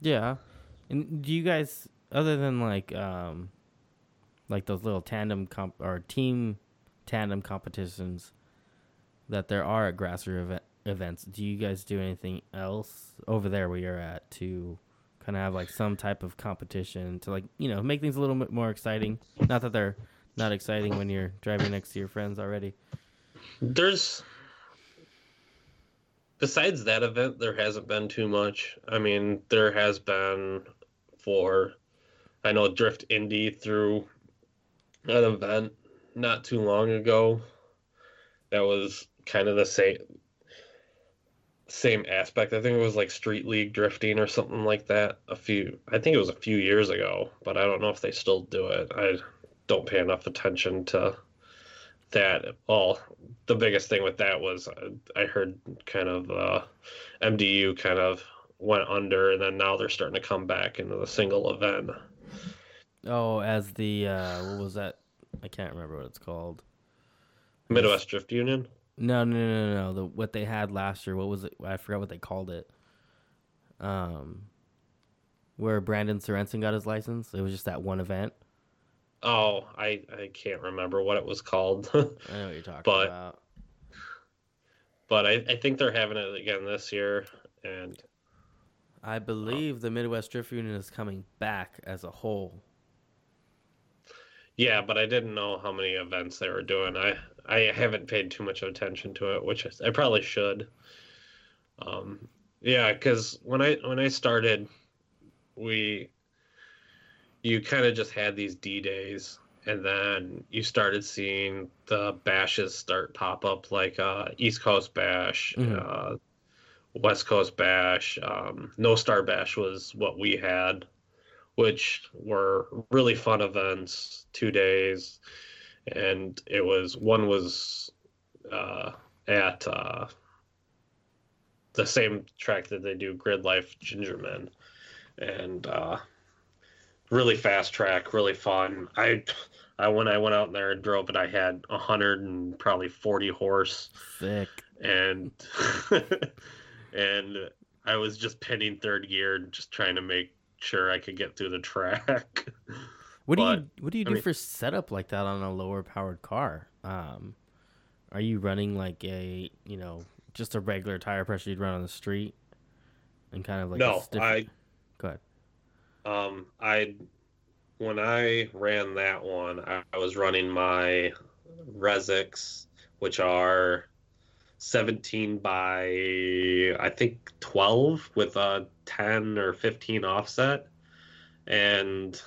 Yeah. And do you guys, other than like, um, like those little tandem comp or team tandem competitions that there are at grassroots event, events, do you guys do anything else over there where you're at to kind of have like some type of competition to, like, you know, make things a little bit more exciting? Not that they're not exciting when you're driving next to your friends already. There's, besides that event, there hasn't been too much. I mean, there has been for, I know, Drift Indie through an event not too long ago that was kind of the same same aspect. I think it was like street league drifting or something like that. A few, I think it was a few years ago, but I don't know if they still do it. I don't pay enough attention to that at all. The biggest thing with that was I heard kind of uh, M D U kind of went under, and then now they're starting to come back into the single event. Oh, as the uh, what was that? I can't remember what it's called. Midwest Drift Union? No, no, no, no. The what they had last year. What was it? I forgot what they called it. Um, where Brandon Sorensen got his license. It was just that one event. Oh, I, I can't remember what it was called. I know what you're talking but, about. But I, I think they're having it again this year, and I believe um, the Midwest Drift Union is coming back as a whole. Yeah, but I didn't know how many events they were doing. I, I haven't paid too much attention to it, which I probably should. Um, yeah, because when I when I started, we you kind of just had these D-Days, and then you started seeing the bashes start pop up, like uh, East Coast Bash, mm-hmm. uh, West Coast Bash, um, No Star Bash was what we had, which were really fun events, two days. And it was, one was uh, at uh, the same track that they do Grid Life, Gingerman. And uh, really fast track, really fun. I, I when I went out there and drove it, I had one hundred and probably forty horse. Sick. And and I was just pinning third gear, just trying to make sure I could get through the track. What do but, you what do you do I mean, for setup like that on a lower powered car? Um, are you running like a you know just a regular tire pressure you'd run on the street and kind of like no a stiff... I go ahead. Um, I when I ran that one, I, I was running my Resix, which are seventeen by I think twelve with a ten or fifteen offset, and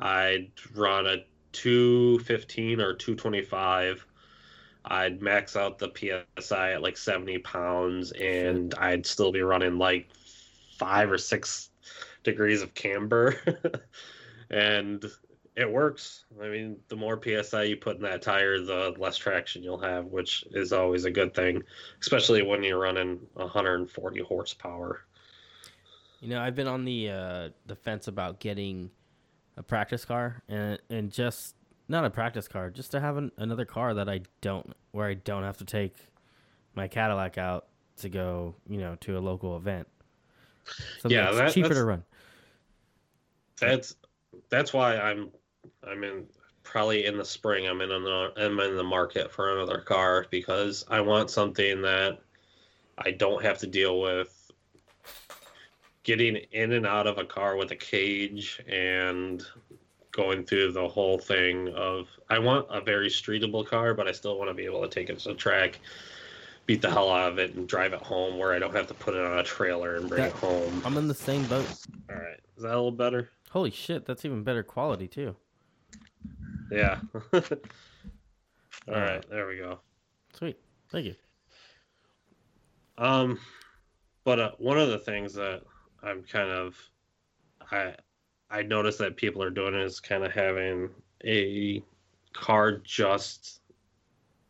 I'd run a two fifteen or two twenty-five. I'd max out the P S I at like seventy pounds, and I'd still be running like five or six degrees of camber. And it works. I mean, the more P S I you put in that tire, the less traction you'll have, which is always a good thing, especially when you're running one hundred forty horsepower. You know, I've been on the uh, the fence about getting a practice car, and and just not a practice car, just to have an, another car that I don't, where I don't have to take my Cadillac out to go, you know, to a local event. Something yeah, that's that, cheaper that's, to run. That's that's why I'm I'm in probably in the spring. I'm in another, I'm in the market for another car, because I want something that I don't have to deal with getting in and out of a car with a cage and going through the whole thing of, I want a very streetable car, but I still want to be able to take it to the track, beat the hell out of it, and drive it home where I don't have to put it on a trailer and bring that, it home. I'm in the same boat. All right. Is that a little better? Holy shit. That's even better quality too. Yeah. All uh, right. There we go. Sweet. Thank you. Um, but uh, one of the things that I'm kind of, I I noticed that people are doing is kind of having a car just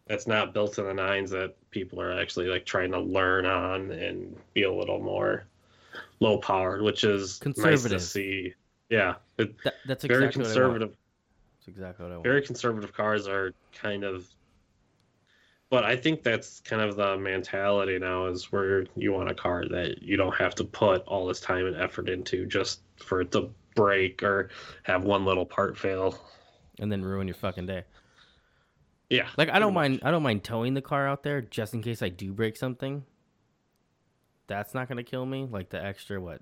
that's not built to the nines, that people are actually like trying to learn on and be a little more low powered, which is nice to see. Yeah, it, that, that's exactly very conservative. That's exactly what I want. Very conservative cars are kind of, but I think that's kind of the mentality now, is where you want a car that you don't have to put all this time and effort into just for it to break or have one little part fail and then ruin your fucking day. Yeah. Like I don't much. mind I don't mind towing the car out there just in case I do break something. That's not going to kill me, like the extra what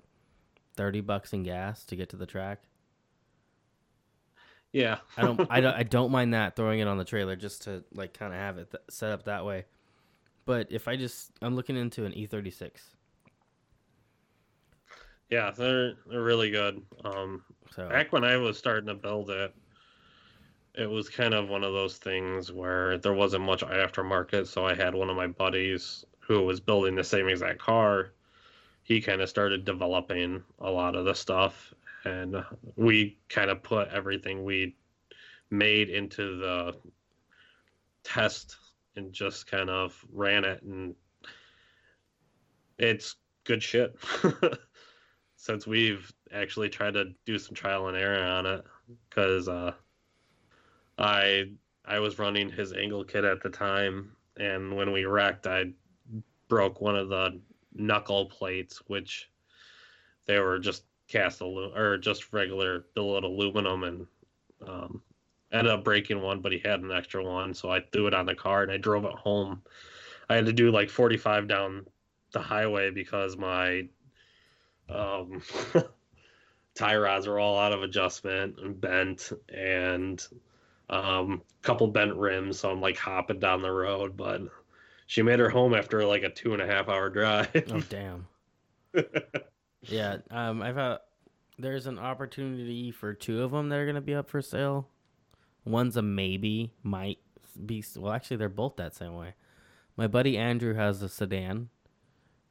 thirty bucks in gas to get to the track. Yeah, I don't, I don't, I don't mind that, throwing it on the trailer just to like kind of have it th- set up that way. But if I just, I'm looking into an E thirty-six. Yeah, they're they're really good. Um, so, back when I was starting to build it, it was kind of one of those things where there wasn't much aftermarket. So I had one of my buddies who was building the same exact car. He kind of started developing a lot of the stuff. And we kind of put everything we made into the test and just kind of ran it. And it's good shit. Since we've actually tried to do some trial and error on it, because uh, I I was running his angle kit at the time, and when we wrecked, I broke one of the knuckle plates, which they were just cast alu- or just regular billet aluminum, and um, ended up breaking one, but he had an extra one, so I threw it on the car and I drove it home. I had to do like forty-five down the highway because my um, tie rods were all out of adjustment and bent, and um, couple bent rims, so I'm like hopping down the road. But she made her home after like a two and a half hour drive. Oh, damn. Yeah, um, I've had, there's an opportunity for two of them that are going to be up for sale. One's a maybe, might be, well, actually, they're both that same way. My buddy Andrew has a sedan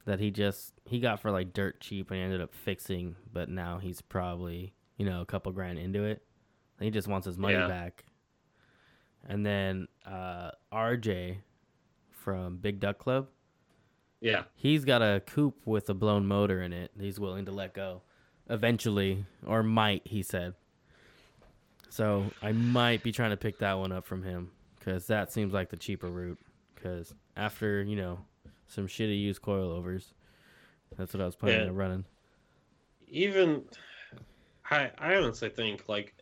that he just, he got for like dirt cheap and ended up fixing, but now he's probably, you know, a couple grand into it. He just wants his money yeah. back. And then uh, R J from Big Duck Club. Yeah. He's got a coupe with a blown motor in it. He's willing to let go eventually, or might, he said. So I might be trying to pick that one up from him, because that seems like the cheaper route. Because after, you know, some shitty used coilovers, that's what I was planning yeah. on running. Even, I, I honestly think, like,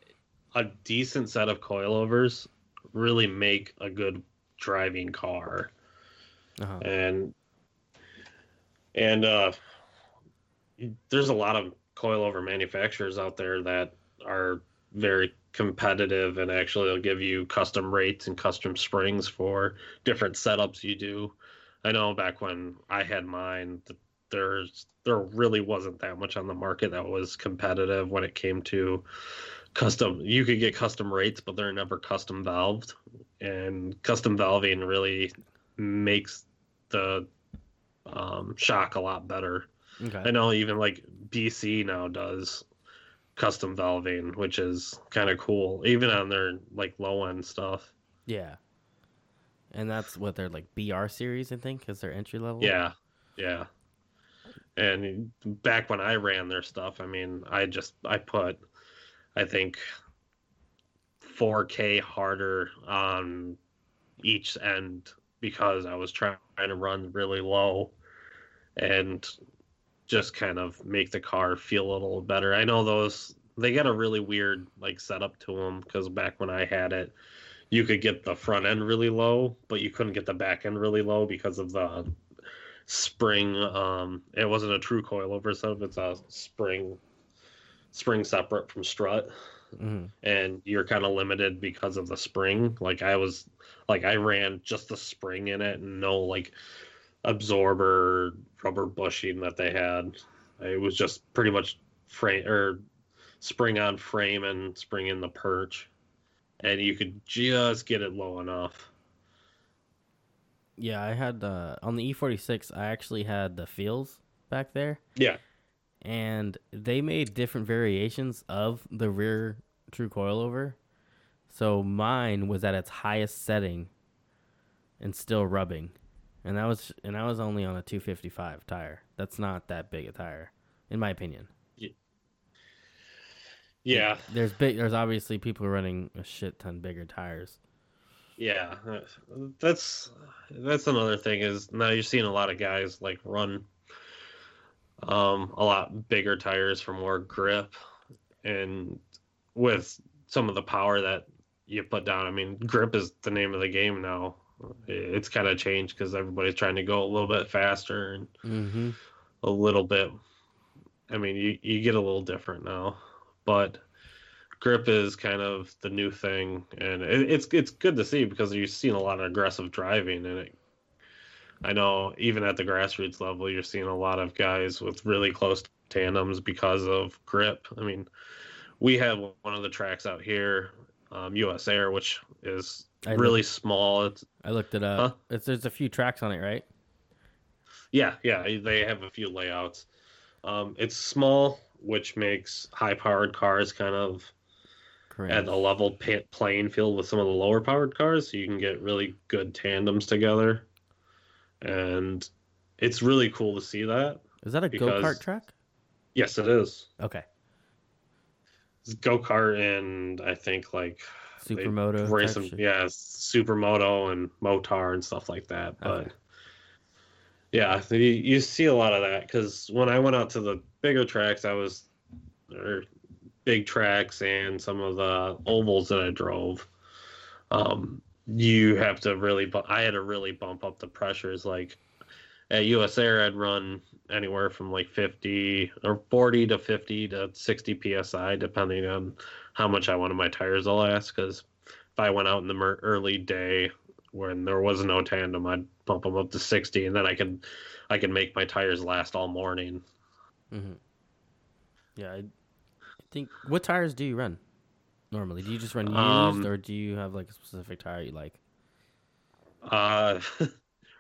a decent set of coilovers really make a good driving car. Uh-huh. And and uh, there's a lot of coilover manufacturers out there that are very competitive, and actually they'll give you custom rates and custom springs for different setups you do. I know back when I had mine, there's there really wasn't that much on the market that was competitive when it came to custom. You could get custom rates, but they're never custom valved, and custom valving really makes the um, shock a lot better. Okay. I know even like B C now does custom valving, which is kind of cool, even on their like low end stuff. Yeah, and that's what their like B R series, I think, is their entry level. Yeah, yeah. And back when I ran their stuff, I mean, I just I put. I think four K harder on each end because I was trying to run really low and just kind of make the car feel a little better. I know those, they got a really weird like setup to them, because back when I had it, you could get the front end really low, but you couldn't get the back end really low because of the spring. Um, it wasn't a true coilover setup, it's a spring. spring separate from strut, mm-hmm. and you're kind of limited because of the spring. Like I was, like I ran just the spring in it, and no like absorber rubber bushing that they had. It was just pretty much frame or spring on frame and spring in the perch, and you could just get it low enough. Yeah, I had uh, on the E forty-six. I actually had the feels back there. Yeah. And they made different variations of the rear true coilover. So mine was at its highest setting and still rubbing. And that was and I was only on a two fifty-five tire. That's not that big a tire, in my opinion. Yeah. yeah. There's big there's obviously people running a shit ton bigger tires. Yeah. That's that's another thing, is now you're seeing a lot of guys like run Um, a lot bigger tires for more grip, and with some of the power that you put down. I mean, grip is the name of the game now. It's kind of changed because everybody's trying to go a little bit faster and mm-hmm. a little bit. I mean, you, you get a little different now, but grip is kind of the new thing, and it, it's it's good to see because you've seen a lot of aggressive driving, and it I know even at the grassroots level, you're seeing a lot of guys with really close tandems because of grip. I mean, we have one of the tracks out here, um, USAir, which is I really looked, small. It's, I looked it up. Huh? It's, there's a few tracks on it, right? Yeah, yeah. They have a few layouts. Um, it's small, which makes high-powered cars kind of Cringe. at a level pay, playing field with some of the lower-powered cars, so you can get really good tandems together. And it's really cool to see that. Is that a because... go-kart track? Yes, it is. Okay. It's go-kart and I think like Supermoto race them, yeah, Supermoto and Motar and stuff like that. But okay. yeah, you, you see a lot of that because when I went out to the bigger tracks, I was or big tracks and some of the ovals that I drove. Um, you have to really, bu- I had to really bump up the pressures. Like at USAir, I'd run anywhere from like fifty or forty to fifty to sixty P S I, depending on how much I wanted my tires to last. Because if I went out in the mer- early day when there was no tandem, I'd pump them up to sixty, and then I could, I could make my tires last all morning. Mm-hmm. Yeah, I think. What tires do you run normally? Do you just run used, um, or do you have like a specific tire you like? Uh,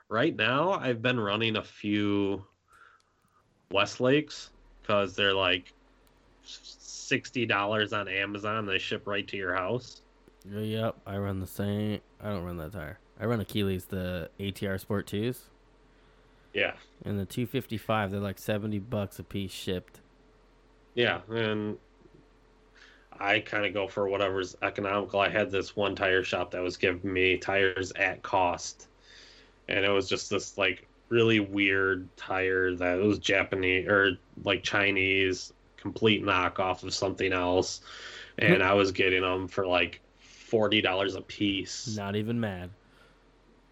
right now I've been running a few Westlakes because they're like sixty dollars on Amazon. They ship right to your house. Yep, I run the same. I don't run that tire. I run Achilles, the A T R Sport twos. Yeah. And the two fifty-five, they're like seventy bucks a piece shipped. Yeah, and I kind of go for whatever's economical. I had this one tire shop that was giving me tires at cost, and it was just this like really weird tire that was Japanese or like Chinese, complete knockoff of something else, and I was getting them for like forty dollars a piece. Not even mad.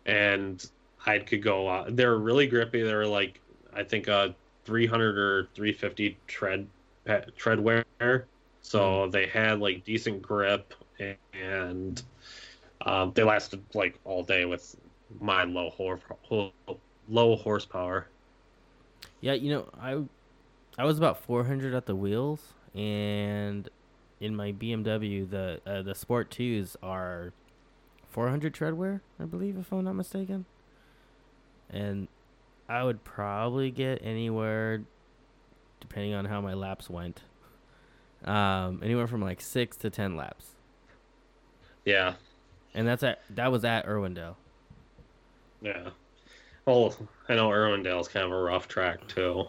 And I could go out. They were really grippy. They were like, I think a three hundred or three fifty tread. tread wear, so they had like decent grip, and um, they lasted like all day with my low horse low horsepower. Yeah, you know, I I was about four hundred at the wheels, and in my B M W the uh, the Sport twos are four hundred tread wear, I believe, if I'm not mistaken, and I would probably get anywhere, depending on how my laps went, um, anywhere from like six to ten laps. Yeah, and that's at that was at Irwindale. Yeah, well, I know Irwindale's kind of a rough track too.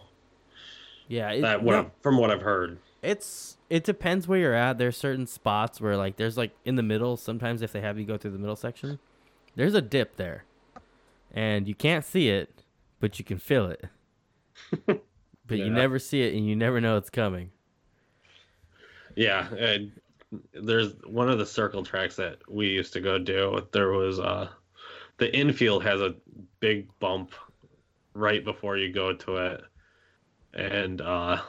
Yeah, it, that what no, from what I've heard, it's it depends where you're at. There's certain spots where like there's like in the middle. Sometimes if they have you go through the middle section, there's a dip there, and you can't see it, but you can feel it. But yeah. You never see it, and you never know it's coming. Yeah, and there's one of the circle tracks that we used to go do. There was uh, the infield has a big bump right before you go to it, and uh,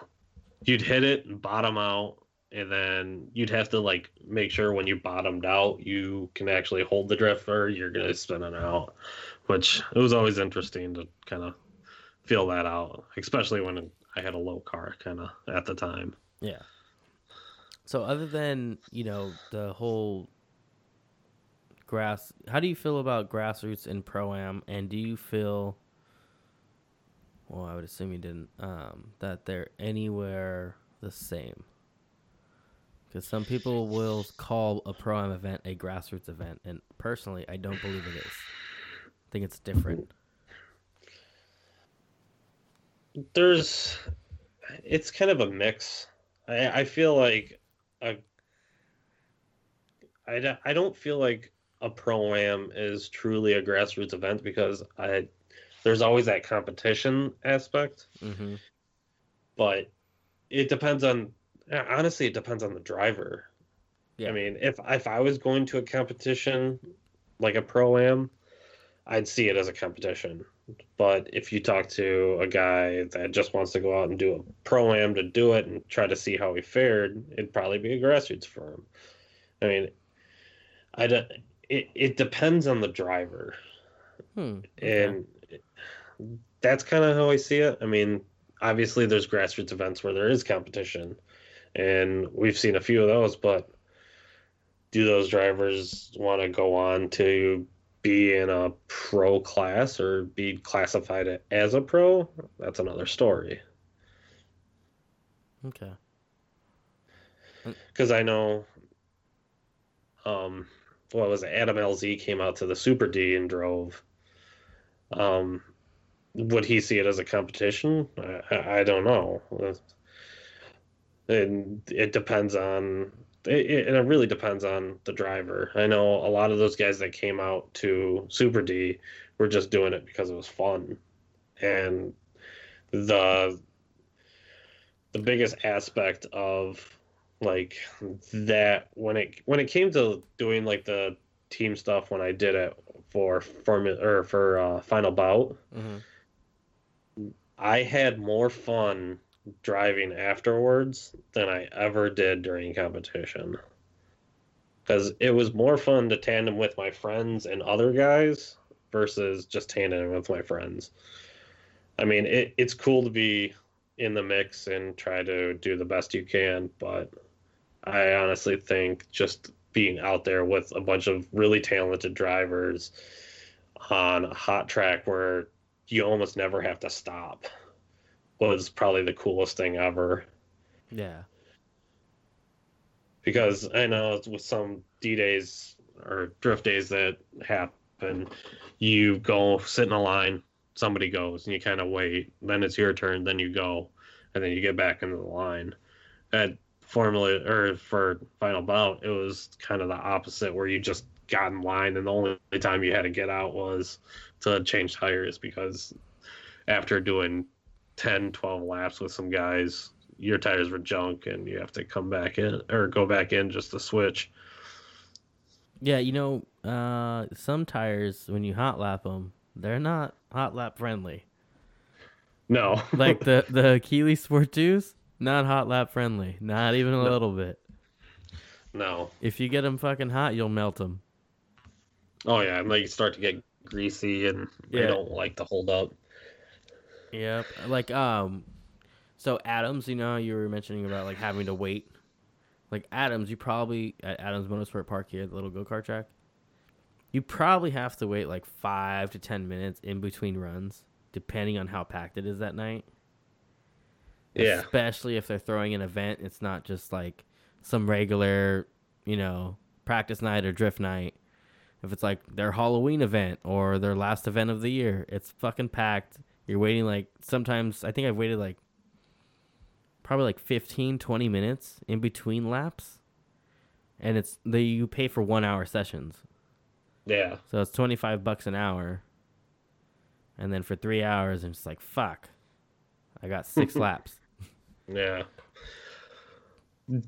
you'd hit it and bottom out, and then you'd have to like make sure when you bottomed out, you can actually hold the drift, or you're gonna spin it out. Which it was always interesting to kind of feel that out, especially when I had a low car kind of at the time. Yeah. So other than, you know, the whole grass, how do you feel about grassroots and Pro-Am? And do you feel, well, I would assume you didn't, um, that they're anywhere the same? Because some people will call a Pro-Am event a grassroots event. And personally, I don't believe it is. I think it's different. There's, it's kind of a mix. I, I feel like a, I, I don't feel like a Pro-Am is truly a grassroots event because I there's always that competition aspect. Mm-hmm. But it depends on, honestly, it depends on the driver. Yeah. I mean, if if I was going to a competition like a Pro-Am, I'd see it as a competition. But if you talk to a guy that just wants to go out and do a Pro-Am to do it and try to see how he fared, it'd probably be a grassroots for him. I mean, I don't, it, it depends on the driver. Hmm, okay. And that's kind of how I see it. I mean, obviously there's grassroots events where there is competition, and we've seen a few of those, but do those drivers want to go on to be in a pro class or be classified as a pro? That's another story. Okay. Because I know, um, what was it? Adam L Z came out to the Super D and drove. Um, would he see it as a competition? I, I don't know. And it depends on it, it, and it really depends on the driver. I know a lot of those guys that came out to Super D were just doing it because it was fun. And the the biggest aspect of like that when it when it came to doing like the team stuff, when I did it for Formula or for uh, Final Bout, mm-hmm. I had more fun driving afterwards than I ever did during competition, because it was more fun to tandem with my friends and other guys versus just tandem with my friends. I mean, it, it's cool to be in the mix and try to do the best you can, but I honestly think just being out there with a bunch of really talented drivers on a hot track where you almost never have to stop was probably the coolest thing ever. Yeah. Because I know with some D days or drift days that happen, you go sit in a line, somebody goes, and you kind of wait. Then it's your turn, then you go, and then you get back into the line. At Formula, or for Final Bout, it was kind of the opposite, where you just got in line, and the only time you had to get out was to change tires, because after doing ten, twelve laps with some guys, your tires were junk, and you have to come back in, or go back in just to switch. Yeah, you know, uh, some tires, when you hot lap them, they're not hot lap friendly. No. Like the, the Achilles Sport twos, not hot lap friendly. Not even a no. little bit. No. If you get them fucking hot, you'll melt them. Oh, yeah. And they start to get greasy, and yeah. they don't like to hold up. Yep. Like, um, so Adams, you know, you were mentioning about, like, having to wait. Like, Adams, you probably, at Adams Motorsport Park here, the little go-kart track, you probably have to wait like five to ten minutes in between runs, depending on how packed it is that night. Yeah. Especially if they're throwing an event. It's not just like some regular, you know, practice night or drift night. If it's like their Halloween event or their last event of the year, it's fucking packed. You're waiting like sometimes, I think I've waited like probably like fifteen, twenty minutes in between laps. And it's they you pay for one hour sessions. Yeah. So it's twenty-five bucks an hour. And then for three hours, I'm just like, fuck, I got six laps. Yeah.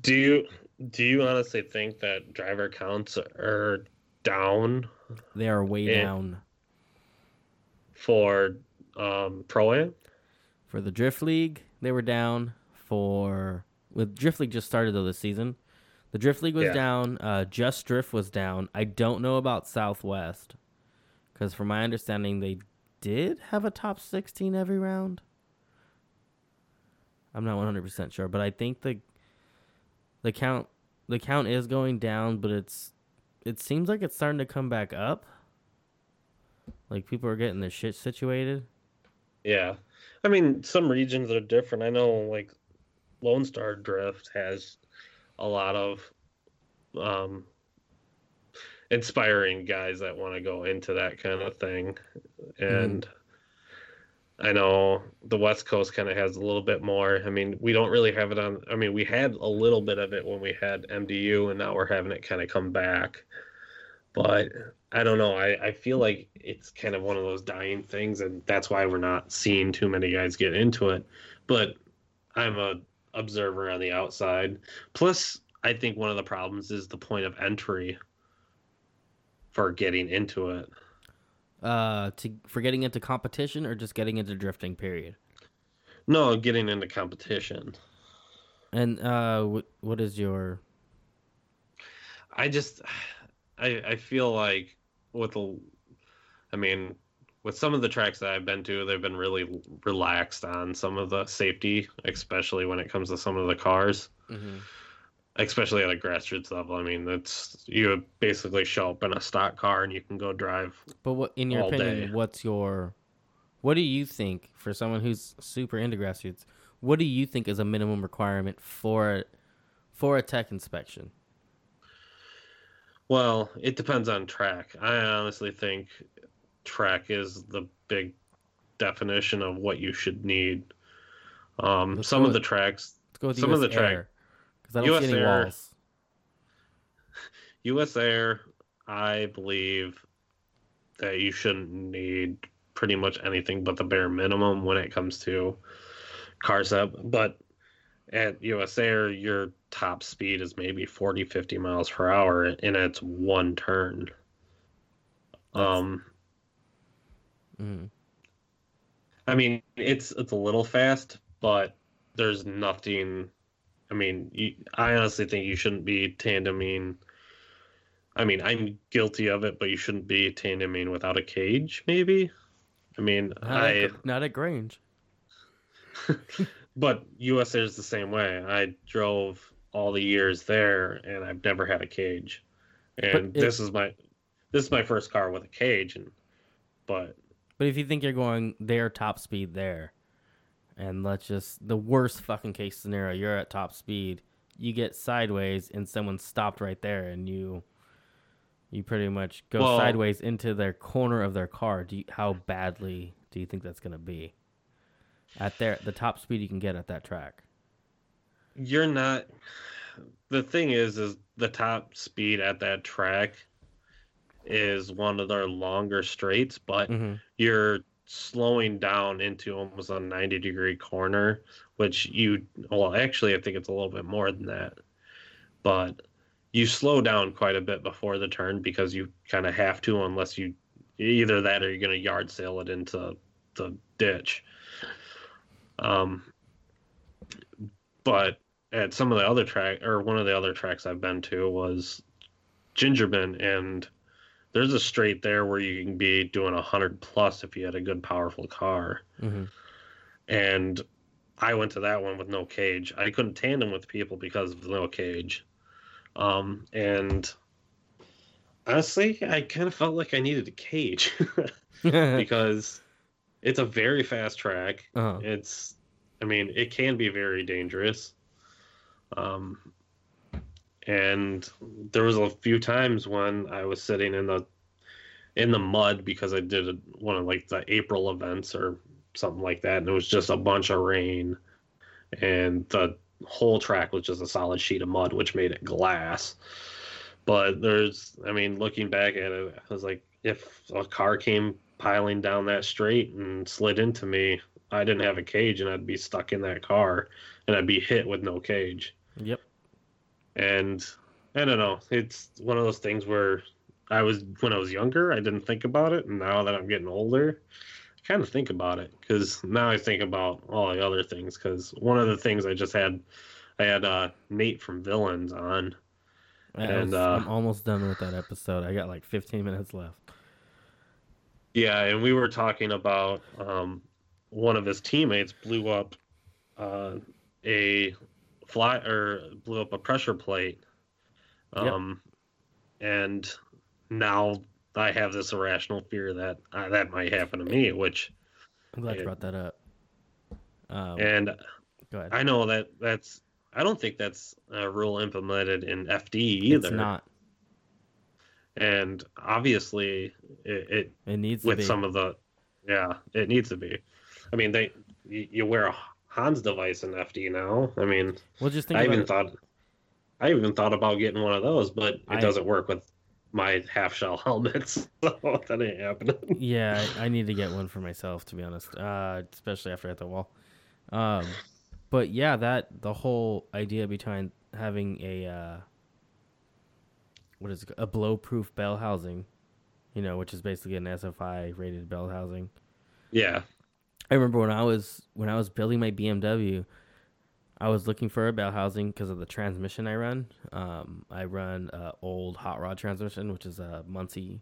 Do you, do you honestly think that driver counts are down? They are way in, down. For um, Pro-Am? For the Drift League, they were down for... With Drift League just started, though, this season. The Drift League was yeah. down. Uh, Just Drift was down. I don't know about Southwest, because from my understanding, they did have a top sixteen every round. I'm not one hundred percent sure, but I think the the count the count is going down, but it's it seems like it's starting to come back up. Like people are getting their shit situated. Yeah, I mean, some regions are different. I know, like Lone Star Drift has a lot of um, inspiring guys that want to go into that kind of thing. And mm-hmm. I know the West Coast kind of has a little bit more. I mean, we don't really have it on. I mean, we had a little bit of it when we had M D U, and now we're having it kind of come back. But I don't know. I, I feel like it's kind of one of those dying things, and that's why we're not seeing too many guys get into it. But I'm a observer on the outside. Plus, I think one of the problems is the point of entry for getting into it. Uh, to for getting into competition, or just getting into drifting, period? No, getting into competition. And uh, w- what is your... I just... I, I feel like with... the, I mean, with some of the tracks that I've been to, they've been really relaxed on some of the safety, especially when it comes to some of the cars, mm-hmm. especially at a grassroots level. I mean, that's you basically show up in a stock car and you can go drive. But what, in your opinion, day. what's your, what do you think for someone who's super into grassroots? What do you think is a minimum requirement for for a tech inspection? Well, it depends on track. I honestly think track is the big definition of what you should need. Um, some of the tracks, let's go with some of the track, because I don't see any walls. USAir, I believe that you shouldn't need pretty much anything but the bare minimum when it comes to car setup. But at USAir, your top speed is maybe forty, fifty miles per hour, and it's one turn. Um, mm. I mean, it's it's a little fast, but there's nothing. I mean, you, I honestly think you shouldn't be tandeming. I mean, I'm guilty of it, but you shouldn't be tandeming without a cage, maybe. I mean, not I... At, not at Grange. But USAir is the same way. I drove all the years there, and I've never had a cage. And if, this is my this is my first car with a cage. And but but if you think you're going their top speed there, and let's just the worst fucking case scenario, you're at top speed, you get sideways, and someone stopped right there, and you you pretty much go well, sideways into their corner of their car. Do you, how badly do you think that's going to be? At their, the top speed you can get at that track. You're not... The thing is, is the top speed at that track is one of their longer straights, but mm-hmm. you're slowing down into almost a ninety-degree corner, which you... Well, actually, I think it's a little bit more than that. But you slow down quite a bit before the turn because you kind of have to, unless you... Either that or you're going to yard sale it into the ditch. Um, but at some of the other track, or one of the other tracks I've been to was Gingerman, and there's a straight there where you can be doing a hundred plus if you had a good, powerful car. Mm-hmm. And I went to that one with no cage. I couldn't tandem with people because of no cage. Um, and honestly, I kind of felt like I needed a cage because it's a very fast track. Uh-huh. It's, I mean, it can be very dangerous. Um, and there was a few times when I was sitting in the in the mud because I did a, one of like the April events or something like that, and it was just a bunch of rain, and the whole track was just a solid sheet of mud, which made it glass. But there's, I mean, looking back at it, I was like, if a car came piling down that straight and slid into me, I didn't have a cage, and I'd be stuck in that car, and I'd be hit with no cage. Yep. And I don't know. It's one of those things where I was, when I was younger, I didn't think about it. And now that I'm getting older, I kind of think about it, because now I think about all the other things. Because one of the things I just had, I had uh, Nate from Villains on. I and was, uh, I'm almost done with that episode. I got like fifteen minutes left. Yeah, and we were talking about um, one of his teammates blew up uh, a fly or blew up a pressure plate, um, yep. and now I have this irrational fear that uh, that might happen to me. Which I'm glad it, you brought that up. Um, and go ahead. I know that that's I don't think that's a rule implemented in F D either. It's not. And obviously, it, it, it needs with to be. some of the, yeah, it needs to be. I mean, they you, you wear a Hans device in F D now. I mean, well, just think I even it. thought, I even thought about getting one of those, but it I, doesn't work with my half shell helmets. So that ain't happening. Yeah, I, I need to get one for myself, to be honest, uh, especially after I hit the wall. Um, but yeah, that the whole idea behind having a. Uh, What is it, a blowproof bell housing, you know, which is basically an S F I rated bell housing. Yeah, I remember when I was when I was building my B M W, I was looking for a bell housing because of the transmission I run. Um, I run a old hot rod transmission, which is a Muncie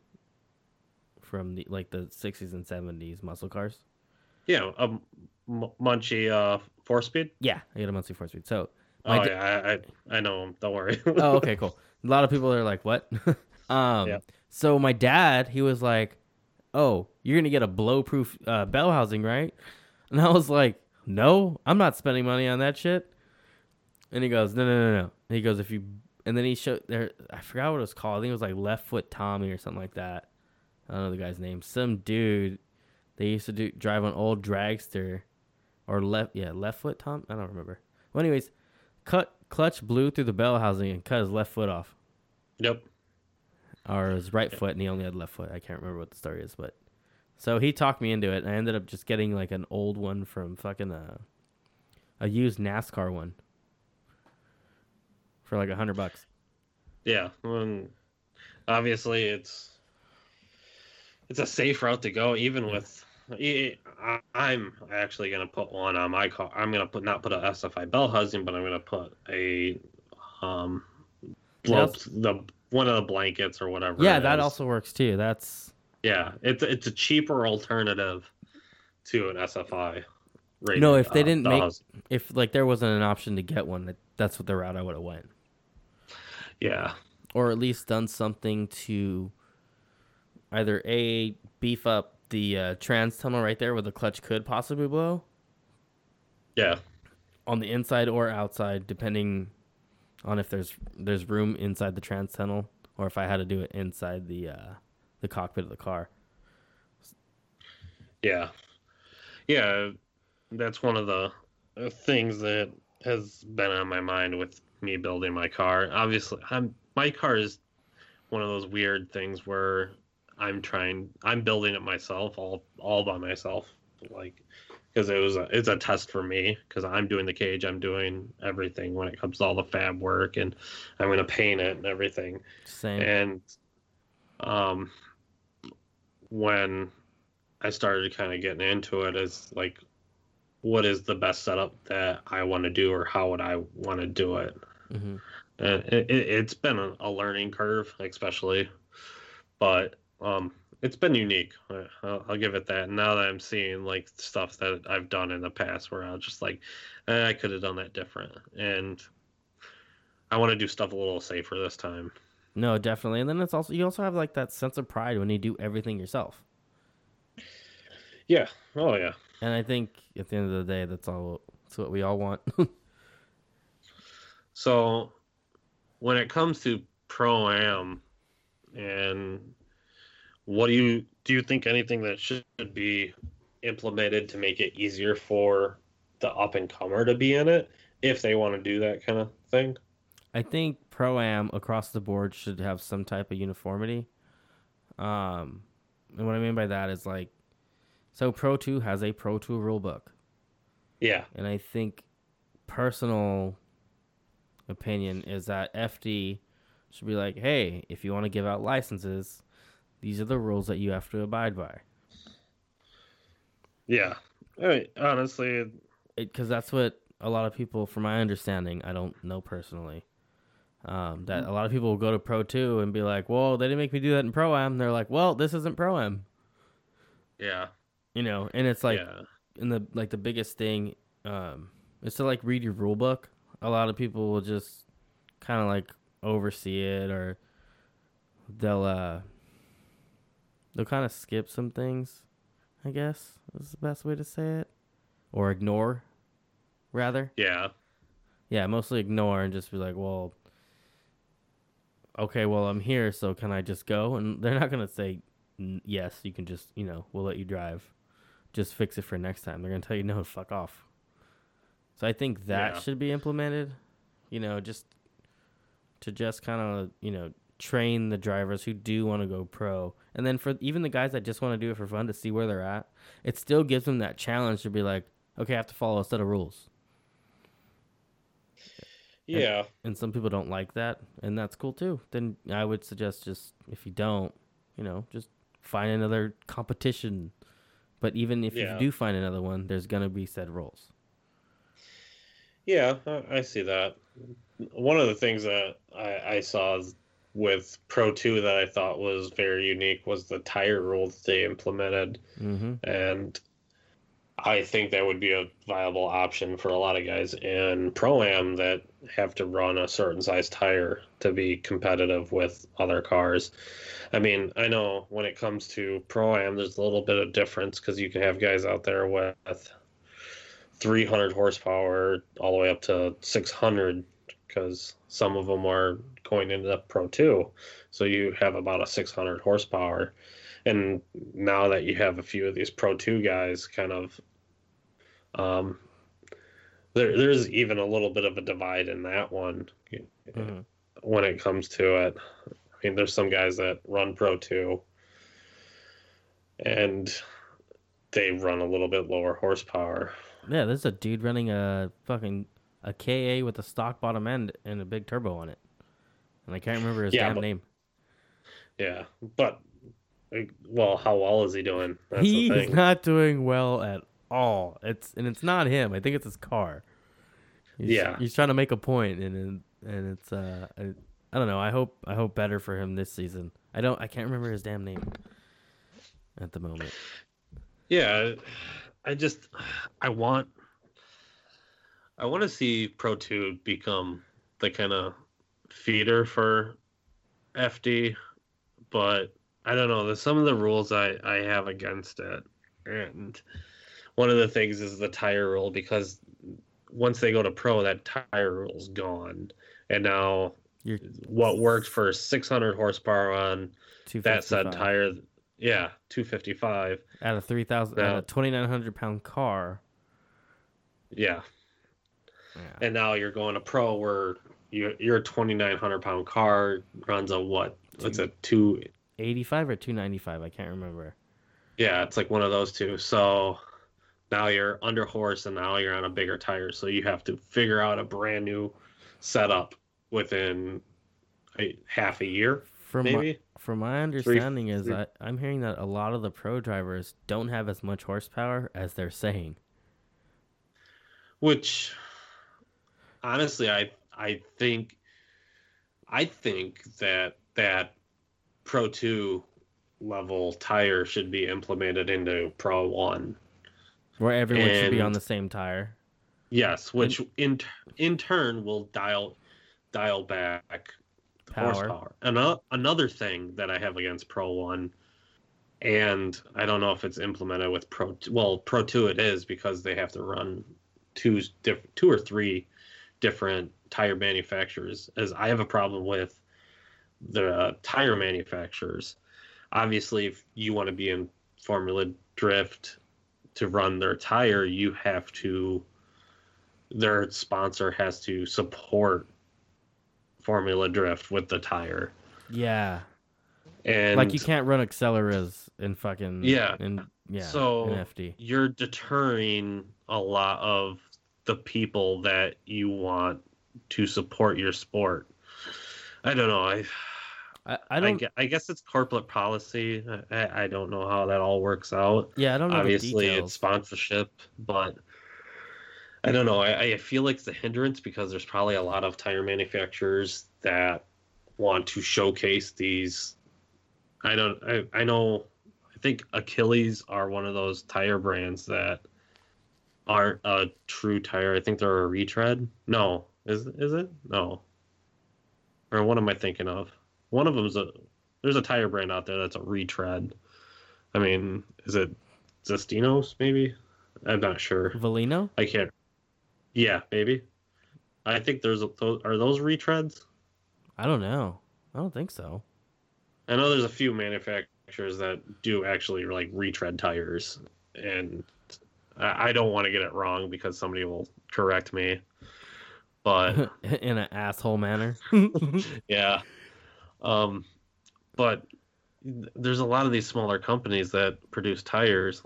from the like the sixties and seventies muscle cars. Yeah, a M- Muncie uh, four speed. Yeah, I got a Muncie four speed. So. Oh d- yeah, I I know him. Don't worry. Oh, okay, cool. A lot of people are like, what? um, yeah. So my dad, he was like, oh, you're going to get a blowproof uh, bell housing, right? And I was like, no, I'm not spending money on that shit. And he goes, no, no, no, no. And he goes, if you, and then he showed there, I forgot what it was called. I think it was like Left Foot Tommy or something like that. I don't know the guy's name. Some dude, they used to do drive an old dragster or left, yeah, Left Foot Tommy. I don't remember. Well, anyways, cut. Clutch blew through the bell housing and cut his left foot off. Yep. Or his right yep. foot, and he only had left foot. I can't remember what the story is, but so he talked me into it, and I ended up just getting like an old one from fucking a, a used NASCAR one for like a hundred bucks. Yeah, um, obviously it's it's a safe route to go, even yeah. with. I, I'm actually gonna put one on my car. I'm gonna put not put a S F I bell housing, but I'm gonna put a um, blow up the one of the blankets or whatever. Yeah, that is. Also works too. That's yeah, it's it's a cheaper alternative to an S F I. Rated, no, if they uh, didn't the make housing. If like there wasn't an option to get one, that's what the route I would have went. Yeah, or at least done something to either A, beef up the uh, trans tunnel right there where the clutch could possibly blow. Yeah. On the inside or outside, depending on if there's there's room inside the trans tunnel or if I had to do it inside the uh, the cockpit of the car. Yeah. Yeah, that's one of the things that has been on my mind with me building my car. Obviously, I'm, my car is one of those weird things where I'm trying, I'm building it myself, all all by myself, like, because it was a, it's a test for me, because I'm doing the cage, I'm doing everything when it comes to all the fab work, and I'm going to paint it and everything. Same. And um, when I started kind of getting into it, it's like, what is the best setup that I want to do, or how would I want to do it? Mm-hmm. And it, it, it's been a, a learning curve, especially, but Um, it's been unique. I'll, I'll give it that. Now that I'm seeing like stuff that I've done in the past where I was just like, eh, I could have done that different. And I want to do stuff a little safer this time. No, definitely. And then it's also, you also have like that sense of pride when you do everything yourself. Yeah. Oh yeah. And I think at the end of the day, that's all, that's what we all want. So when it comes to Pro-Am and What do you do you think anything that should be implemented to make it easier for the up and comer to be in it if they want to do that kind of thing? I think Pro-Am across the board should have some type of uniformity. Um, and what I mean by that is like, so Pro two has a Pro two rule book. Yeah. And I think personal opinion is that F D should be like, hey, if you want to give out licenses, these are the rules that you have to abide by. Yeah. I mean, honestly. Because that's what a lot of people, from my understanding, I don't know personally, um, that a lot of people will go to Pro two and be like, whoa, they didn't make me do that in Pro-Am. They're like, well, this isn't Pro-Am. Yeah. You know, and it's like, yeah. and the like the biggest thing um, is to like read your rule book. A lot of people will just kind of like oversee it, or they'll, uh, they'll kind of skip some things, I guess is the best way to say it. Or ignore, rather. Yeah. Yeah, mostly ignore and just be like, well, okay, well, I'm here, so can I just go? And they're not going to say, yes, you can just, you know, we'll let you drive. Just fix it for next time. They're going to tell you, no, fuck off. So I think that yeah. should be implemented, you know, just to just kind of, you know, train the drivers who do want to go pro, and then for even the guys that just want to do it for fun to see where they're at, it still gives them that challenge to be like, okay, I have to follow a set of rules. Yeah. And, and some people don't like that, and that's cool too. Then I would suggest just, if you don't, you know, just find another competition. But even if yeah. you do find another one, there's going to be said rules. Yeah, I see that. One of the things that I, I saw is with Pro two that I thought was very unique was the tire rule that they implemented. Mm-hmm. And I think that would be a viable option for a lot of guys in Pro-Am that have to run a certain size tire to be competitive with other cars. I mean, I know when it comes to Pro-Am, there's a little bit of difference because you can have guys out there with three hundred horsepower all the way up to six hundred, because some of them are going into the Pro two. So you have about a six hundred horsepower. And now that you have a few of these Pro two guys kind of, um, there, there's even a little bit of a divide in that one. Mm-hmm. when it comes to it. I mean, there's some guys that run Pro two and they run a little bit lower horsepower. Yeah, there's a dude running a fucking a K A with a stock bottom end and a big turbo on it. And I can't remember his yeah, damn but, name. Yeah, but, well, how well is he doing? That's He's the thing. Not doing well at all. It's And it's not him. I think it's his car. He's, yeah. He's trying to make a point, and and it's, uh, I, I don't know. I hope I hope better for him this season. I don't, I can't remember his damn name at the moment. Yeah, I just, I want, I want to see Pro two become the kind of feeder for F D, but I don't know. There's some of the rules I, I have against it. And one of the things is the tire rule, because once they go to Pro, that tire rule's gone. And now You're, what worked for six hundred horsepower on that said tire, yeah, two fifty-five Out of three thousand, out of twenty-nine hundred pound car. Yeah. yeah. And now you're going to Pro where your your twenty-nine hundred pound car runs on what? It's a two eighty-five or two ninety-five I can't remember. Yeah, it's like one of those two. So now you're under horse and now you're on a bigger tire. So you have to figure out a brand new setup within a, half a year. From maybe? My, from my understanding three, is three. I, I'm hearing that a lot of the Pro drivers don't have as much horsepower as they're saying. Which, honestly, I I think I think that that Pro two level tire should be implemented into Pro one. Where everyone and, should be on the same tire. Yes, which and, in in turn will dial dial back power. horsepower. And uh, another thing that I have against Pro one, and I don't know if it's implemented with Pro two. Well, Pro two it is, because they have to run two, diff- two or three different tire manufacturers, as I have a problem with the uh, tire manufacturers. Obviously, if you want to be in Formula Drift to run their tire, you have to, their sponsor has to support Formula Drift with the tire. Yeah. And like, you can't run Acceleras in fucking yeah. In, yeah. So in F D. You're deterring a lot of the people that you want to support your sport. I don't know. I I, I don't. I, I guess it's corporate policy. I, I don't know how that all works out. Yeah, I don't know. Obviously, it's sponsorship, but I don't know. I, I feel like it's a hindrance, because there's probably a lot of tire manufacturers that want to showcase these. I don't. I, I know. I think Achilles are one of those tire brands that aren't a true tire. I think they're a retread. No, is is it? No. Or what am I thinking of? One of them's a there's a tire brand out there that's a retread. I mean, is it Zestinos? Maybe, I'm not sure. Valino? I can't. Yeah, maybe. I think there's a, those, are those retreads? I don't know. I don't think so. I know there's a few manufacturers that do actually like retread tires, and I, I don't want to get it wrong because somebody will correct me. But in an asshole manner. Yeah. Um, but there's a lot of these smaller companies that produce tires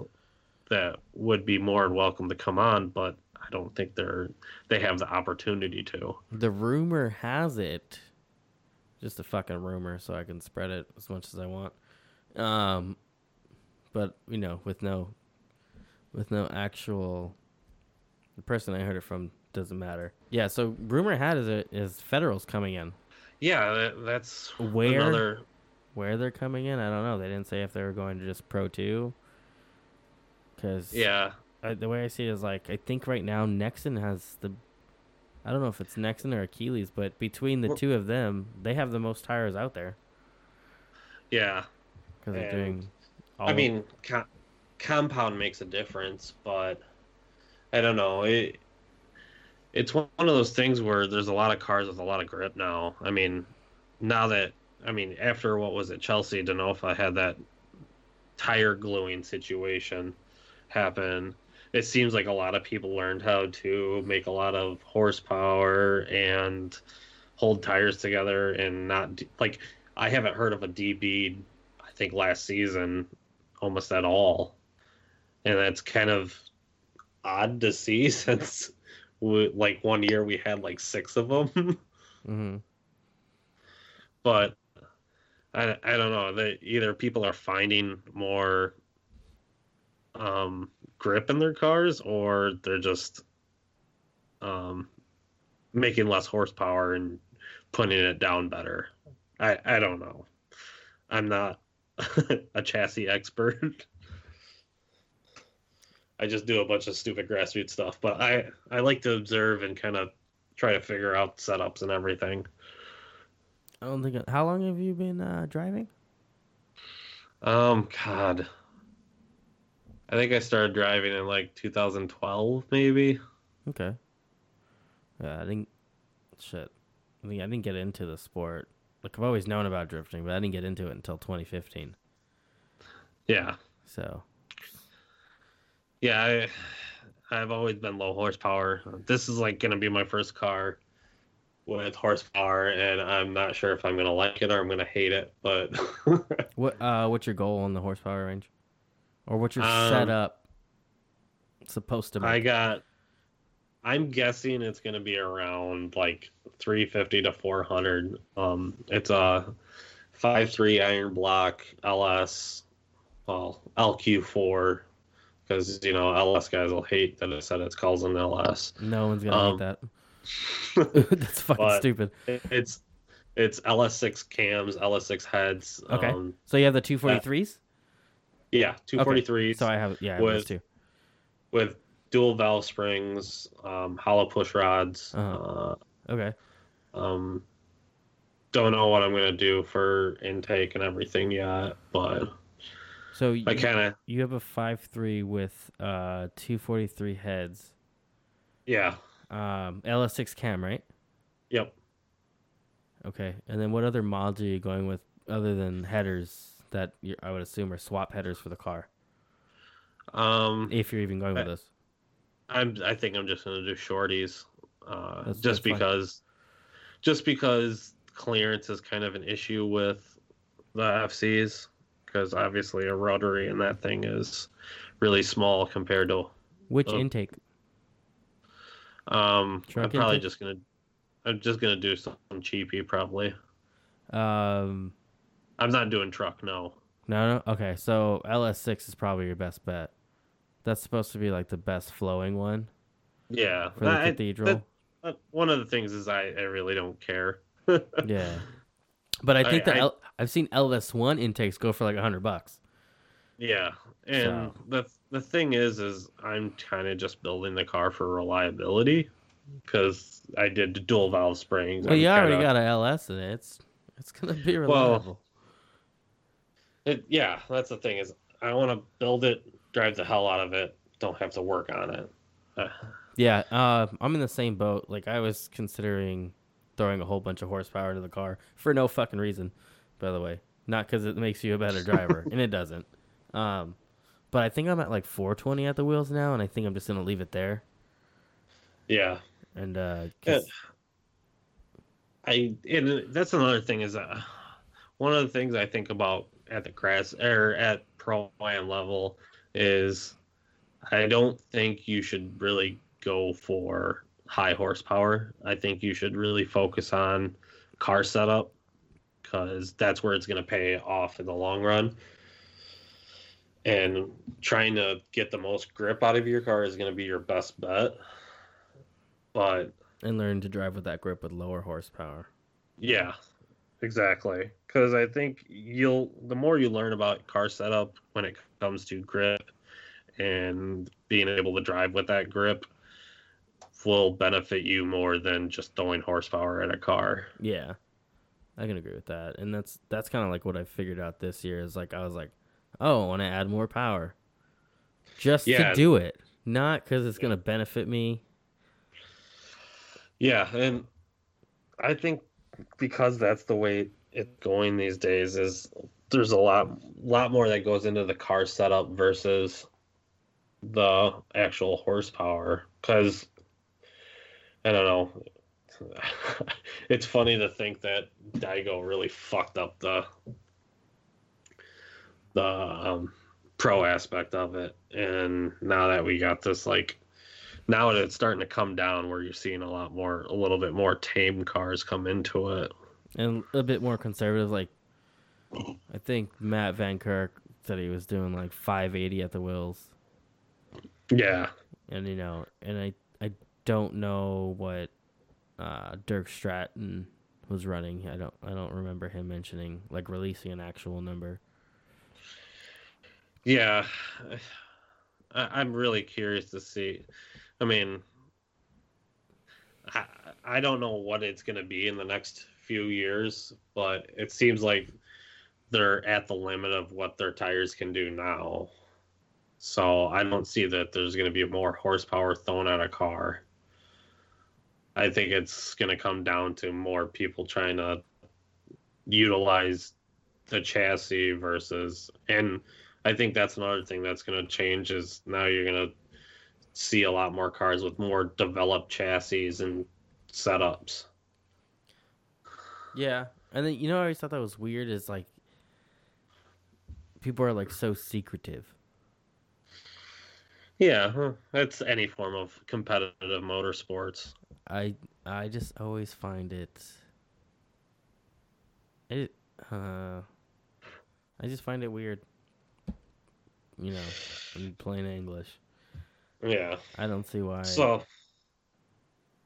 that would be more welcome to come on, but I don't think they're they have the opportunity to. The rumor has it, just a fucking rumor, so I can spread it as much as I want. Um, but you know, with no, with no actual, the person I heard it from. Doesn't matter. Yeah, so rumor had is it is Federal's coming in. Yeah, that, that's where another... where they're coming in. I don't know. They didn't say if they were going to just Pro two. Because yeah, I, the way I see it is like I think right now Nexen has the. I don't know if it's Nexen or Achilles, but between the we're... two of them, they have the most tires out there. Yeah, because they're doing. All I mean, com- compound makes a difference, but I don't know it. It's one of those things where there's a lot of cars with a lot of grip now. I mean, now that, I mean, after what was it, Chelsea Denofa had that tire gluing situation happen. It seems like a lot of people learned how to make a lot of horsepower and hold tires together and not, like, I haven't heard of a D B, I think, last season almost at all. And that's kind of odd to see since, we, like, one year we had, like, six of them. Mm-hmm. But I, I don't know. They, either people are finding more um, grip in their cars, or they're just um, making less horsepower and putting it down better. I, I don't know. I'm not a chassis expert. I just do a bunch of stupid grassroots stuff, but I, I like to observe and kind of try to figure out setups and everything. I don't think. How long have you been uh, driving? Um, God, I think I started driving in like two thousand twelve, maybe. Okay. Yeah, I didn't. Shit, I mean, I didn't get into the sport. Like, I've always known about drifting, but I didn't get into it until twenty fifteen. Yeah. So. Yeah, I, I've always been low horsepower. This is like going to be my first car with horsepower, and I'm not sure if I'm gonna like it or I'm gonna hate it. But what uh what's your goal on the horsepower range, or what's your um, setup supposed to be? I got I'm guessing it's gonna be around like three fifty to four hundred. Um it's a five three iron block L S, well, L Q four, because, you know, L S guys will hate that I said it's called an L S. No one's gonna um, hate that. That's fucking but stupid. It's it's L S six cams, L S six heads. Okay. Um, so you have the two forty-threes? Yeah, two forty-threes. Okay. So I have yeah, I have with, those two. With dual valve springs, um, hollow push rods. Uh-huh. Uh, okay. Um don't know what I'm going to do for intake and everything yet, but so you, I kinda, you have a five three with uh two forty-three heads. Yeah. Um, L S six cam, right? Yep. Okay, and then what other mods are you going with other than headers that you're, I would assume are swap headers for the car? Um, if you're even going I, with this, I'm. I think I'm just going to do shorties, uh, that's, just that's because, fine. just because clearance is kind of an issue with the F Cs, because obviously a rotary in that thing is really small compared to which the, intake. Um, Truck I'm probably intake? just gonna, I'm just gonna do something cheapy probably. Um, I'm not doing truck, no. No, no. Okay, so L S six is probably your best bet. That's supposed to be like the best flowing one. Yeah, for the I, cathedral. That, one of the things is I, I really don't care. Yeah, but I think I, that I, L, I've seen L S one intakes go for like a hundred bucks. Yeah, and so. the the thing is, is I'm kind of just building the car for reliability, because I did dual valve springs. Well, I'm you already kinda... got an L S in it. It's it's gonna be reliable. Well, it, yeah, that's the thing is I want to build it, drive the hell out of it, don't have to work on it. yeah, uh, I'm in the same boat. Like, I was considering throwing a whole bunch of horsepower into the car for no fucking reason, by the way. Not because it makes you a better driver, and it doesn't. Um, but I think I'm at like four twenty at the wheels now, and I think I'm just gonna leave it there. Yeah, and uh, yeah. I and that's another thing is uh, one of the things I think about at the crash or at Pro-Am level is I don't think you should really go for high horsepower. I think you should really focus on car setup, because that's where it's gonna pay off in the long run. And trying to get the most grip out of your car is going to be your best bet. But and learn to drive with that grip with lower horsepower. Yeah, exactly. Because I think you'll the more you learn about car setup when it comes to grip and being able to drive with that grip will benefit you more than just throwing horsepower at a car. Yeah, I can agree with that. And that's that's kind of like what I figured out this year is like I was like, oh, I want to add more power just yeah. to do it, not because it's going to benefit me. Yeah, and I think because that's the way it's going these days is there's a lot, lot more that goes into the car setup versus the actual horsepower. Because, I don't know, it's funny to think that Daigo really fucked up the the um, pro aspect of it, and now that we got this, like, now that it's starting to come down, where you're seeing a lot more, a little bit more tame cars come into it, and a bit more conservative. Like, I think Matt Van Kirk said he was doing like five eighty at the wheels. Yeah, and you know, and I I don't know what uh, Dirk Stratton was running. I don't I don't remember him mentioning, like, releasing an actual number. Yeah, I, I'm really curious to see. I mean, I, I don't know what it's going to be in the next few years, but it seems like they're at the limit of what their tires can do now. So I don't see that there's going to be more horsepower thrown at a car. I think it's going to come down to more people trying to utilize the chassis versus, and I think that's another thing that's going to change, is now you're going to see a lot more cars with more developed chassis and setups. Yeah. And then, you know, I always thought that was weird, is like people are like so secretive. Yeah. That's any form of competitive motorsports. I, I just always find it, it, uh, I just find it weird. You know, in plain English. Yeah. I don't see why. So,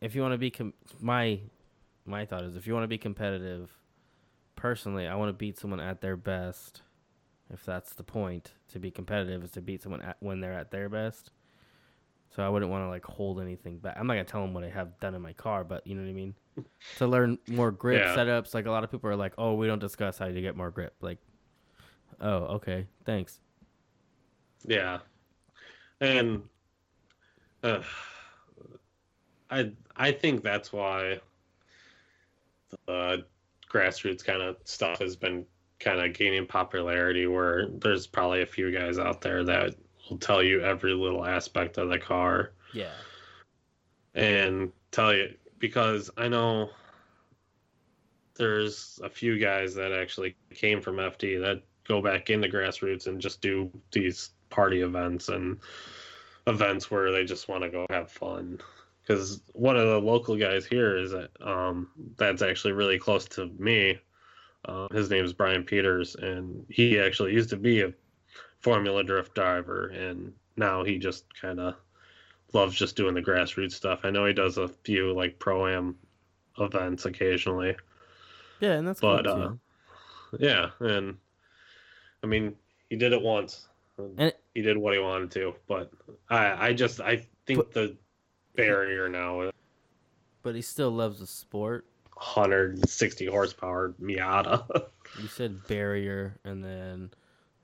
if you want to be com- my my thought is, if you want to be competitive, personally, I want to beat someone at their best. If that's the point, to be competitive is to beat someone at, when they're at their best. So I wouldn't want to like hold anything back. I'm not gonna tell them what I have done in my car, but you know what I mean. To learn more grip yeah. setups, like a lot of people are like, "Oh, we don't discuss how to get more grip." Like, oh, okay, thanks. Yeah, and uh, I I think that's why the grassroots kind of stuff has been kind of gaining popularity, where there's probably a few guys out there that will tell you every little aspect of the car. Yeah. And tell you, because I know there's a few guys that actually came from F D that go back into grassroots and just do these party events and events where they just want to go have fun. Because one of the local guys here is that, um, that's actually really close to me. Uh, his name is Brian Peters, and he actually used to be a Formula Drift driver, and now he just kind of loves just doing the grassroots stuff. I know he does a few like Pro-Am events occasionally. Yeah, and that's but, cool too. Uh, yeah, and I mean, he did it once. And he did what he wanted to, but I, I just, I think but, the barrier now. But he still loves the sport. one hundred sixty horsepower Miata. You said barrier, and then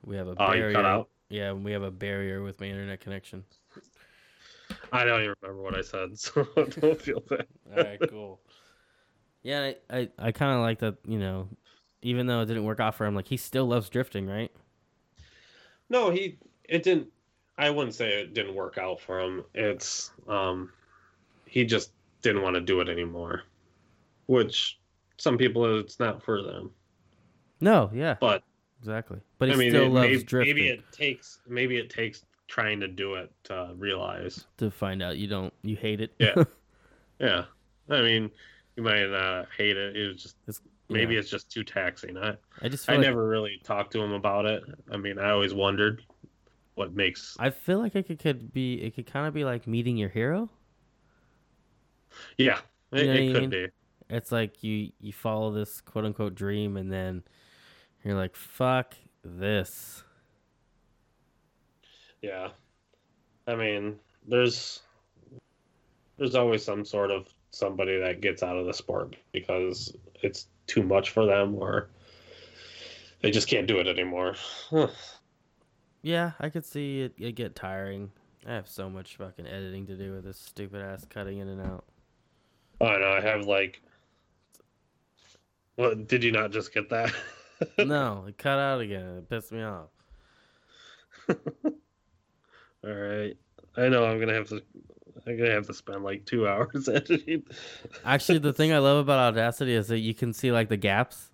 we have a barrier. Oh, you cut out? Yeah, we have a barrier with my internet connection. I don't even remember what I said, so don't feel bad. All right, cool. Yeah, I, I, I kind of like that, you know, even though it didn't work out for him, like, he still loves drifting, right? No, he, it didn't, I wouldn't say it didn't work out for him. It's, um, he just didn't want to do it anymore, which some people, it's not for them. No. Yeah. But exactly. But he I mean, still it, loves maybe, drifting. Maybe it takes, maybe it takes trying to do it to realize. To find out you don't, you hate it. Yeah. Yeah. I mean, you might not hate it. It was just, it's, Maybe yeah. it's just too taxing. I I, just I like... never really talked to him about it. I mean, I always wondered what makes. I feel like it could, could be. It could kind of be like meeting your hero. Yeah, it, you know it could mean? be. It's like you you follow this quote unquote dream, and then you're like, "Fuck this." Yeah, I mean, there's there's always some sort of somebody that gets out of the sport because it's too much for them, or they just can't do it anymore. Yeah, I could see it, it get tiring. I have so much fucking editing to do with this stupid ass cutting in and out. Oh no, I have like. Well, did you not just get that? No, it cut out again. It pissed me off. All right, I know I'm gonna have to. I'm going to have to spend like two hours editing. Actually, the thing I love about Audacity is that you can see like the gaps.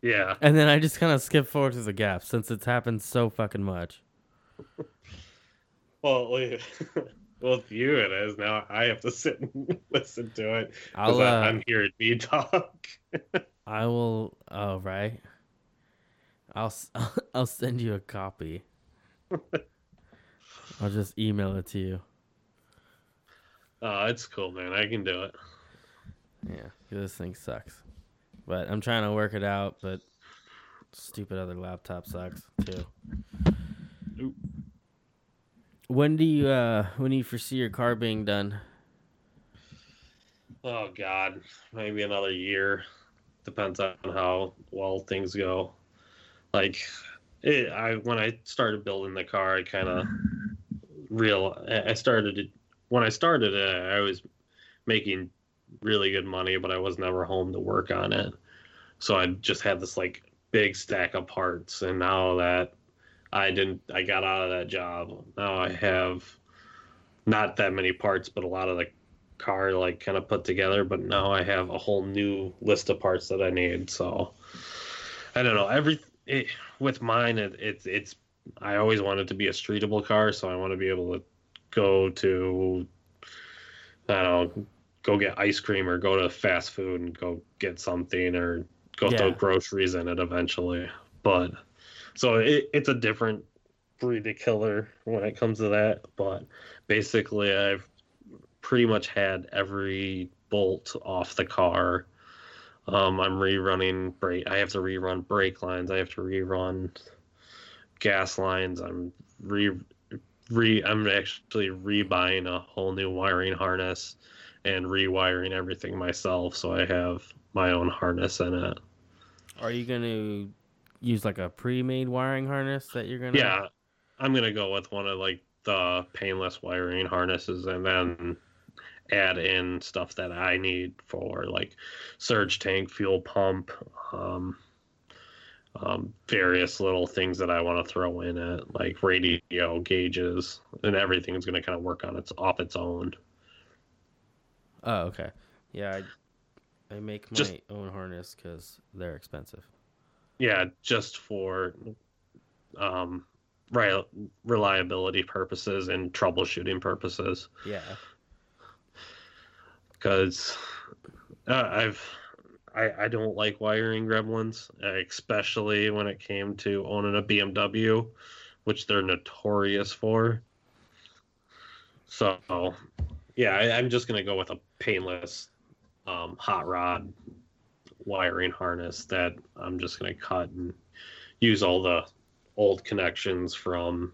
Yeah. And then I just kind of skip forward to the gaps since it's happened so fucking much. Well, well, with you it is. Now I have to sit and listen to it because uh, I'm hearing me talk. I will. Oh, right. I'll I'll send you a copy. I'll just email it to you. Oh, it's cool, man. I can do it. Yeah, this thing sucks. But I'm trying to work it out, but stupid other laptop sucks, too. Oop. When do you, uh, when do you foresee your car being done? Oh, God. Maybe another year. Depends on how well things go. Like, it, I when I started building the car, I kind of real. I started it. When I started it, I was making really good money, but I was never home to work on it. So I just had this like big stack of parts. And now that I didn't, I got out of that job, now I have not that many parts, but a lot of the car like kind of put together. But now I have a whole new list of parts that I need. So I don't know. Every it, with mine, it, it, it's I always wanted to be a streetable car, so I want to be able to go to, I don't know, go get ice cream or go to fast food and go get something or go yeah. throw groceries in it eventually. But so it, it's a different breed of killer when it comes to that. But basically, I've pretty much had every bolt off the car. Um, I'm rerunning brake. I have to rerun brake lines. I have to rerun gas lines. I'm re re. I'm actually rebuying a whole new wiring harness and rewiring everything myself, so I have my own harness in it. Are you gonna use like a pre-made wiring harness that you're gonna? Yeah, I'm gonna go with one of like the painless wiring harnesses, and then add in stuff that I need for like surge tank, fuel pump, um, um, various little things that I want to throw in it, like radio gauges, and everything is going to kind of work on its off its own. Oh, okay. Yeah, I, I make my just, own harness because they're expensive. Yeah, just for um, re- reliability purposes and troubleshooting purposes. Yeah. Because uh, I've I, I don't like wiring gremlins, especially when it came to owning a B M W, which they're notorious for. So, yeah, I, I'm just gonna go with a painless um, hot rod wiring harness that I'm just gonna cut and use all the old connections from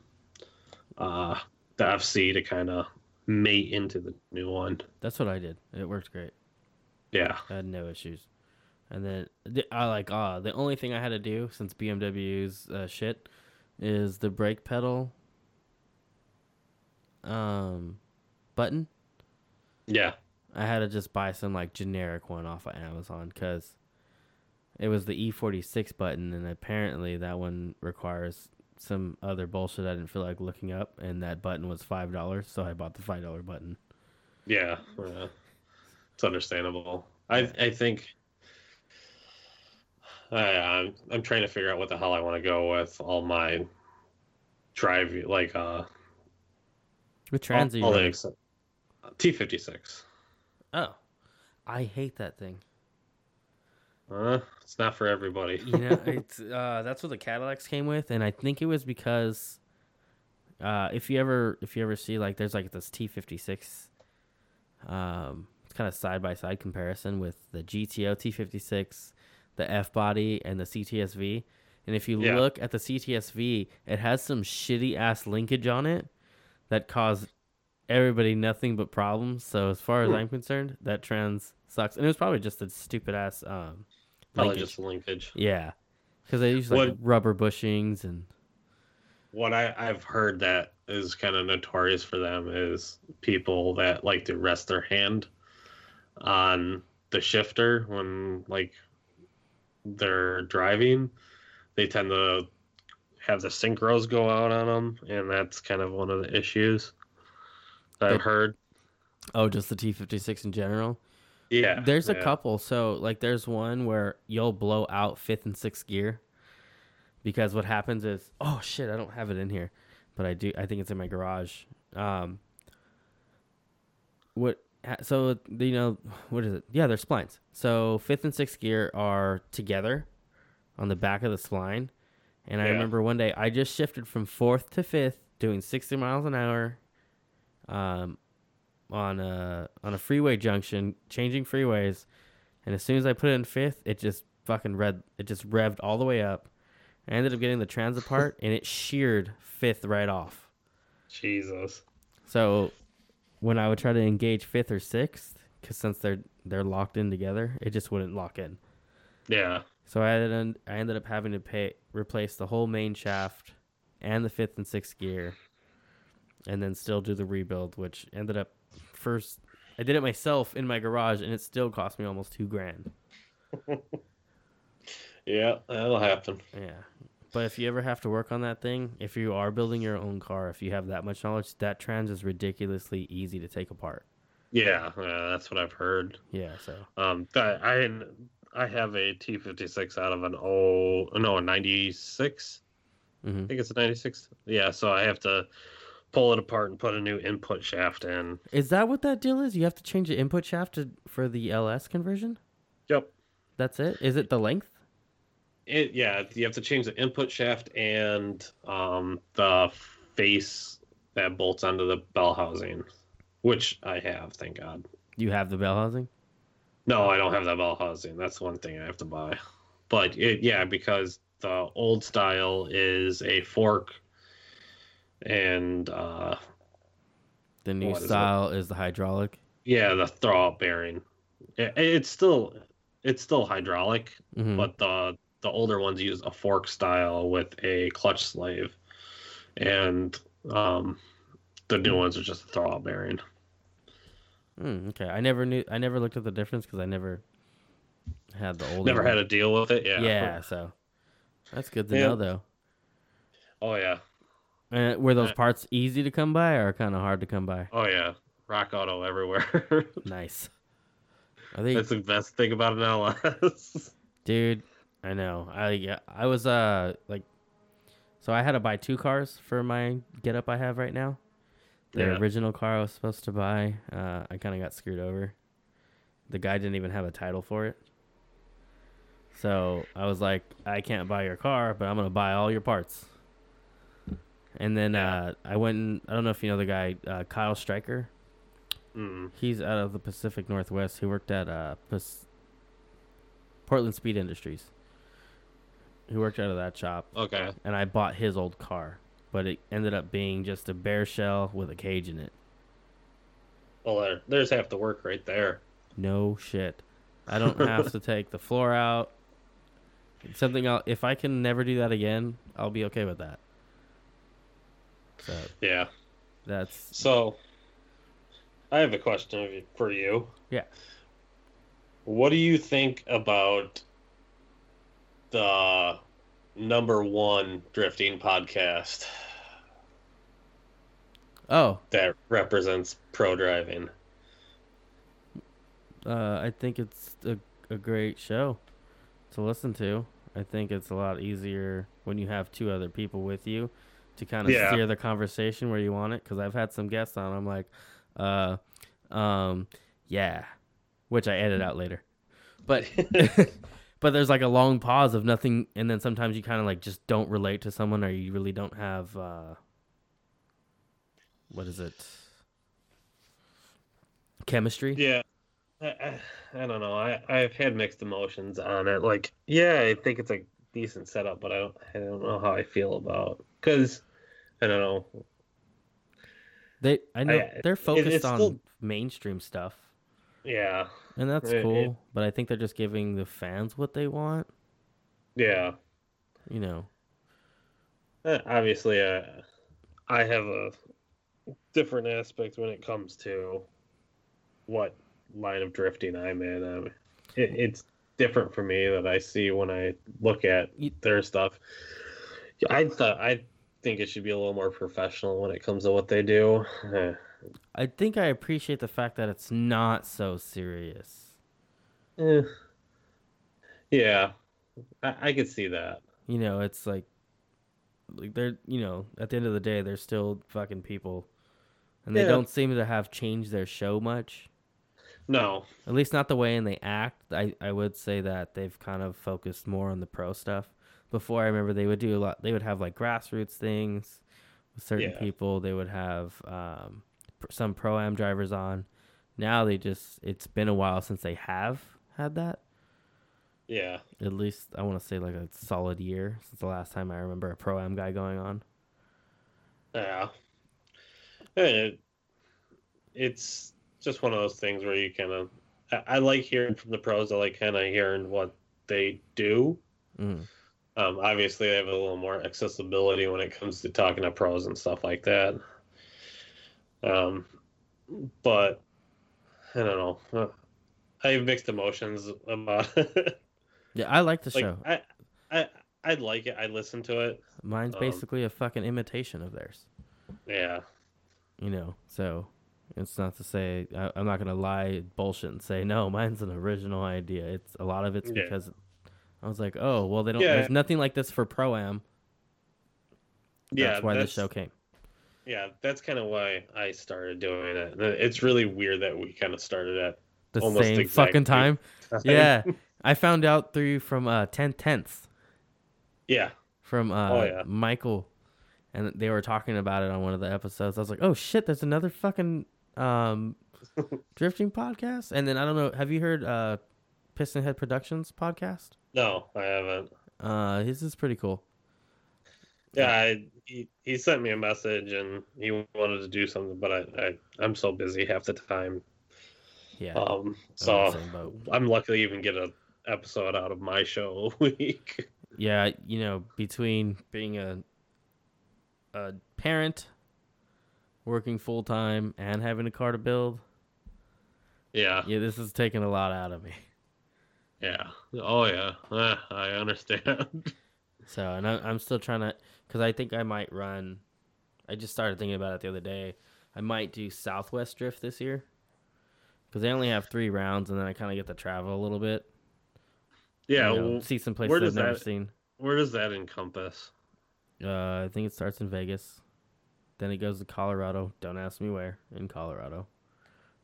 uh, the F C to kind of mate into the new one. That's what I did. It worked great. Yeah, I had no issues. And then I like ah uh, the only thing I had to do since B M W's uh, shit is the brake pedal um button. Yeah, I had to just buy some like generic one off of Amazon because it was the E forty-six button, and apparently that one requires some other bullshit I didn't feel like looking up, and that button was five dollars, so I bought the five dollars button. Yeah, yeah. It's understandable. I I think I, I'm, I'm trying to figure out what the hell I want to go with all my drive, like, uh... What trans are you running? T fifty-six. Oh. I hate that thing. Uh, it's not for everybody. You know, it's, uh, that's what the Cadillacs came with, and I think it was because uh, if you ever if you ever see like there's like this T fifty-six, um, it's kind of side by side comparison with the G T O T fifty-six, the F body, and the C T S V. And if you yeah. look at the C T S V, it has some shitty ass linkage on it that caused everybody nothing but problems. So as far as Ooh. I'm concerned, that trans sucks, and it was probably just a stupid ass. Um, Probably linkage. just linkage. Yeah, because they use like what, rubber bushings and. What I, I've heard that is kind of notorious for them is people that like to rest their hand on the shifter when like they're driving. They tend to have the synchros go out on them, and that's kind of one of the issues that but I've heard. Oh, just the T fifty-six in general? Yeah. There's yeah. a couple. So, like, there's one where you'll blow out fifth and sixth gear because what happens is, oh, shit, I don't have it in here, but I do. I think it's in my garage. Um, what? So, you know, what is it? Yeah, they're splines. So, fifth and sixth gear are together on the back of the spline. And yeah. I remember one day I just shifted from fourth to fifth doing sixty miles an hour um, on a on a freeway junction, changing freeways. And as soon as I put it in fifth, it just fucking read, it just revved all the way up. I ended up getting the transit part, and it sheared fifth right off. Jesus. So when I would try to engage fifth or sixth, because since they're they're locked in together, it just wouldn't lock in. Yeah. So I ended, I ended up having to pay replace the whole main shaft and the fifth and sixth gear, and then still do the rebuild, which ended up first. I did it myself in my garage, and it still cost me almost two grand. Yeah, that'll happen. Yeah, but if you ever have to work on that thing, if you are building your own car, if you have that much knowledge, that trans is ridiculously easy to take apart. Yeah, uh, that's what I've heard. Yeah, so um, that I. I I have a T fifty-six out of an old, no, a ninety-six. Mm-hmm. I think it's a ninety-six. Yeah, so I have to pull it apart and put a new input shaft in. Is that what that deal is? You have to change the input shaft to, for the L S conversion? Yep. That's it? Is it the length? It Yeah, you have to change the input shaft and um, the face that bolts onto the bell housing, which I have, thank God. You have the bell housing? No, I don't have that bell housing. That's one thing I have to buy. But, it, yeah, because the old style is a fork and... Uh, the new style is, is the hydraulic? Yeah, the throw-out bearing. It, it's still it's still hydraulic, mm-hmm. but the, the older ones use a fork style with a clutch slave. And um, the new ones are just a throw-out bearing. Mm, okay, I never knew. I never looked at the difference because I never had the old. Never one. Had a deal with it. Yeah. Yeah. So that's good to yeah. know, though. Oh yeah. And were those parts easy to come by or kind of hard to come by? Oh yeah, Rock Auto everywhere. Nice. I think that's the best thing about an L S. Dude, I know. I yeah, I was uh like, so I had to buy two cars for my getup I have right now. The yeah. original car I was supposed to buy, uh, I kind of got screwed over. The guy didn't even have a title for it. So I was like, I can't buy your car, but I'm going to buy all your parts. And then uh, I went, and, I don't know if you know the guy, uh, Kyle Stryker. Mm. He's out of the Pacific Northwest. He worked at uh, Pas- Portland Speed Industries. He worked out of that shop. Okay. And I bought his old car. But it ended up being just a bare shell with a cage in it. Well, there's half the work right there. No shit. I don't have to take the floor out. It's something I'll, if I can never do that again, I'll be okay with that. So, yeah. That's so. I have a question for you. Yeah. What do you think about the number one drifting podcast oh that represents pro driving? uh I think it's a, a great show to listen to. I think it's a lot easier when you have two other people with you to kind of yeah. steer the conversation where you want it, because I've had some guests on I'm like uh um yeah which I edit out later, but but there's like a long pause of nothing, and then sometimes you kind of like just don't relate to someone, or you really don't have uh, what is it? Chemistry? Yeah, I, I, I don't know. I I've had mixed emotions on it. Like, yeah, I think it's a decent setup, but I don't I don't know how I feel about, because I don't know. They I know I, they're focused it, on still... mainstream stuff. Yeah. And that's it, cool, it, but I think they're just giving the fans what they want. Yeah. You know. Uh, obviously, uh, I have a different aspect when it comes to what line of drifting I'm in. Um, it, it's different for me that I see when I look at their stuff. I, th- I think it should be a little more professional when it comes to what they do. I think I appreciate the fact that it's not so serious. Eh. Yeah, I, I could see that. You know, it's like, like they're, you know, at the end of the day, they're still fucking people, and they yeah. don't seem to have changed their show much. No, at least not the way and they act. I, I would say that they've kind of focused more on the pro stuff. Before, I remember they would do a lot. They would have like grassroots things with certain yeah. people. They would have um, some Pro-Am drivers on. Now they just, it's been a while since they have had that. Yeah. At least I want to say like a solid year since the last time I remember a Pro-Am guy going on. Yeah. It, it's just one of those things where you kind of, I, I like hearing from the pros. I like kind of hearing what they do. Mm. Um, obviously, they have a little more accessibility when it comes to talking to pros and stuff like that. Um, but, I don't know. I have mixed emotions about it. Yeah, I like the like, show. I, I I like it. I listen to it. Mine's um, basically a fucking imitation of theirs. Yeah. You know, so it's not to say, I, I'm not going to lie, bullshit, and say, no, mine's an original idea. It's a lot of it's yeah. because... I was like, oh, well, they don't. Yeah. There's nothing like this for Pro-Am. That's yeah, why this show came. Yeah, that's kind of why I started doing it. It's really weird that we kind of started at the almost same exactly fucking time. time. Yeah, I found out through from uh, ten tenths. Yeah. From uh, oh, yeah. Michael, and they were talking about it on one of the episodes. I was like, oh shit, there's another fucking um, drifting podcast. And then I don't know, have you heard uh, Pistonhead Productions podcast? No, I haven't. Uh, his is pretty cool. Yeah, I, he he sent me a message and he wanted to do something, but I, I I'm so busy half the time. Yeah. Um. So I'm lucky to even get an episode out of my show a week. Yeah, you know, between being a a parent, working full time, and having a car to build. Yeah. Yeah, this is taking a lot out of me. Yeah. Oh, yeah. Uh, I understand. So, and I, I'm still trying to, because I think I might run, I just started thinking about it the other day. I might do Southwest Drift this year, because they only have three rounds, and then I kind of get to travel a little bit. Yeah. You know, well, see some places I've never that, seen. Where does that encompass? Uh, I think it starts in Vegas. Then it goes to Colorado. Don't ask me where in Colorado.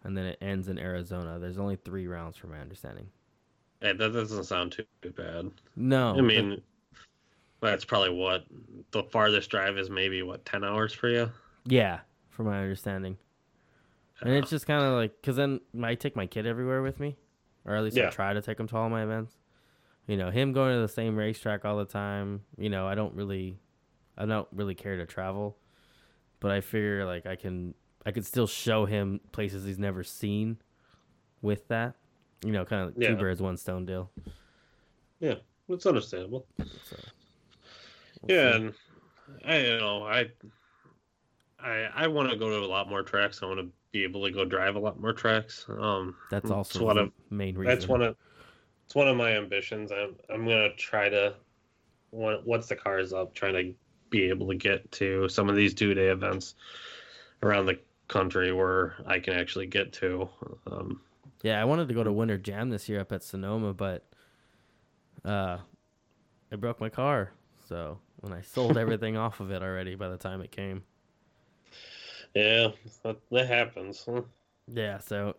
And then it ends in Arizona. There's only three rounds from my understanding. Hey, that doesn't sound too bad. No. I mean, but... that's probably what the farthest drive is, maybe, what, ten hours for you? Yeah, from my understanding. Yeah. And it's just kind of like, because then I take my kid everywhere with me, or at least yeah. I try to take him to all my events. You know, him going to the same racetrack all the time, you know, I don't really, I don't really care to travel, but I figure, like, I can, I could still show him places he's never seen with that. You know, kind of like yeah. two birds, one stone deal. Yeah, it's understandable. So, we'll yeah, see. And I you know I I I want to go to a lot more tracks. I want to be able to go drive a lot more tracks. Um, that's also one of main reason. That's one of it's one of my ambitions. I'm I'm gonna try to once the car is up, trying to be able to get to some of these two day events around the country where I can actually get to. Um, Yeah, I wanted to go to Winter Jam this year up at Sonoma, but uh, I broke my car. So when I sold everything off of it already by the time it came. Yeah, that, that happens. Huh? Yeah, so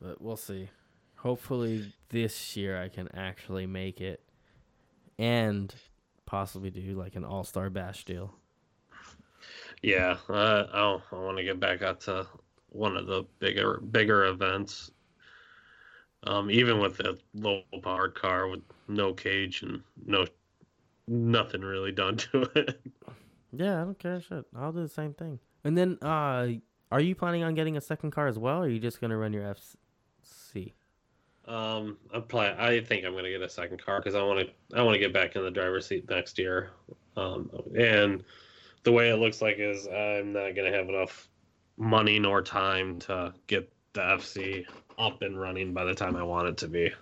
but we'll see. Hopefully this year I can actually make it and possibly do like an all-star bash deal. Yeah, uh, I, I want to get back out to one of the bigger bigger events, um, even with a low-powered car with no cage and no nothing really done to it. Yeah, I don't care. Shit. I'll do the same thing. And then, uh, are you planning on getting a second car as well, or are you just going to run your F C? Um, I'm probably, I think I'm going to get a second car because I want to I want to get back in the driver's seat next year. Um, and the way it looks like is I'm not going to have enough money nor time to get the F C up and running by the time I want it to be.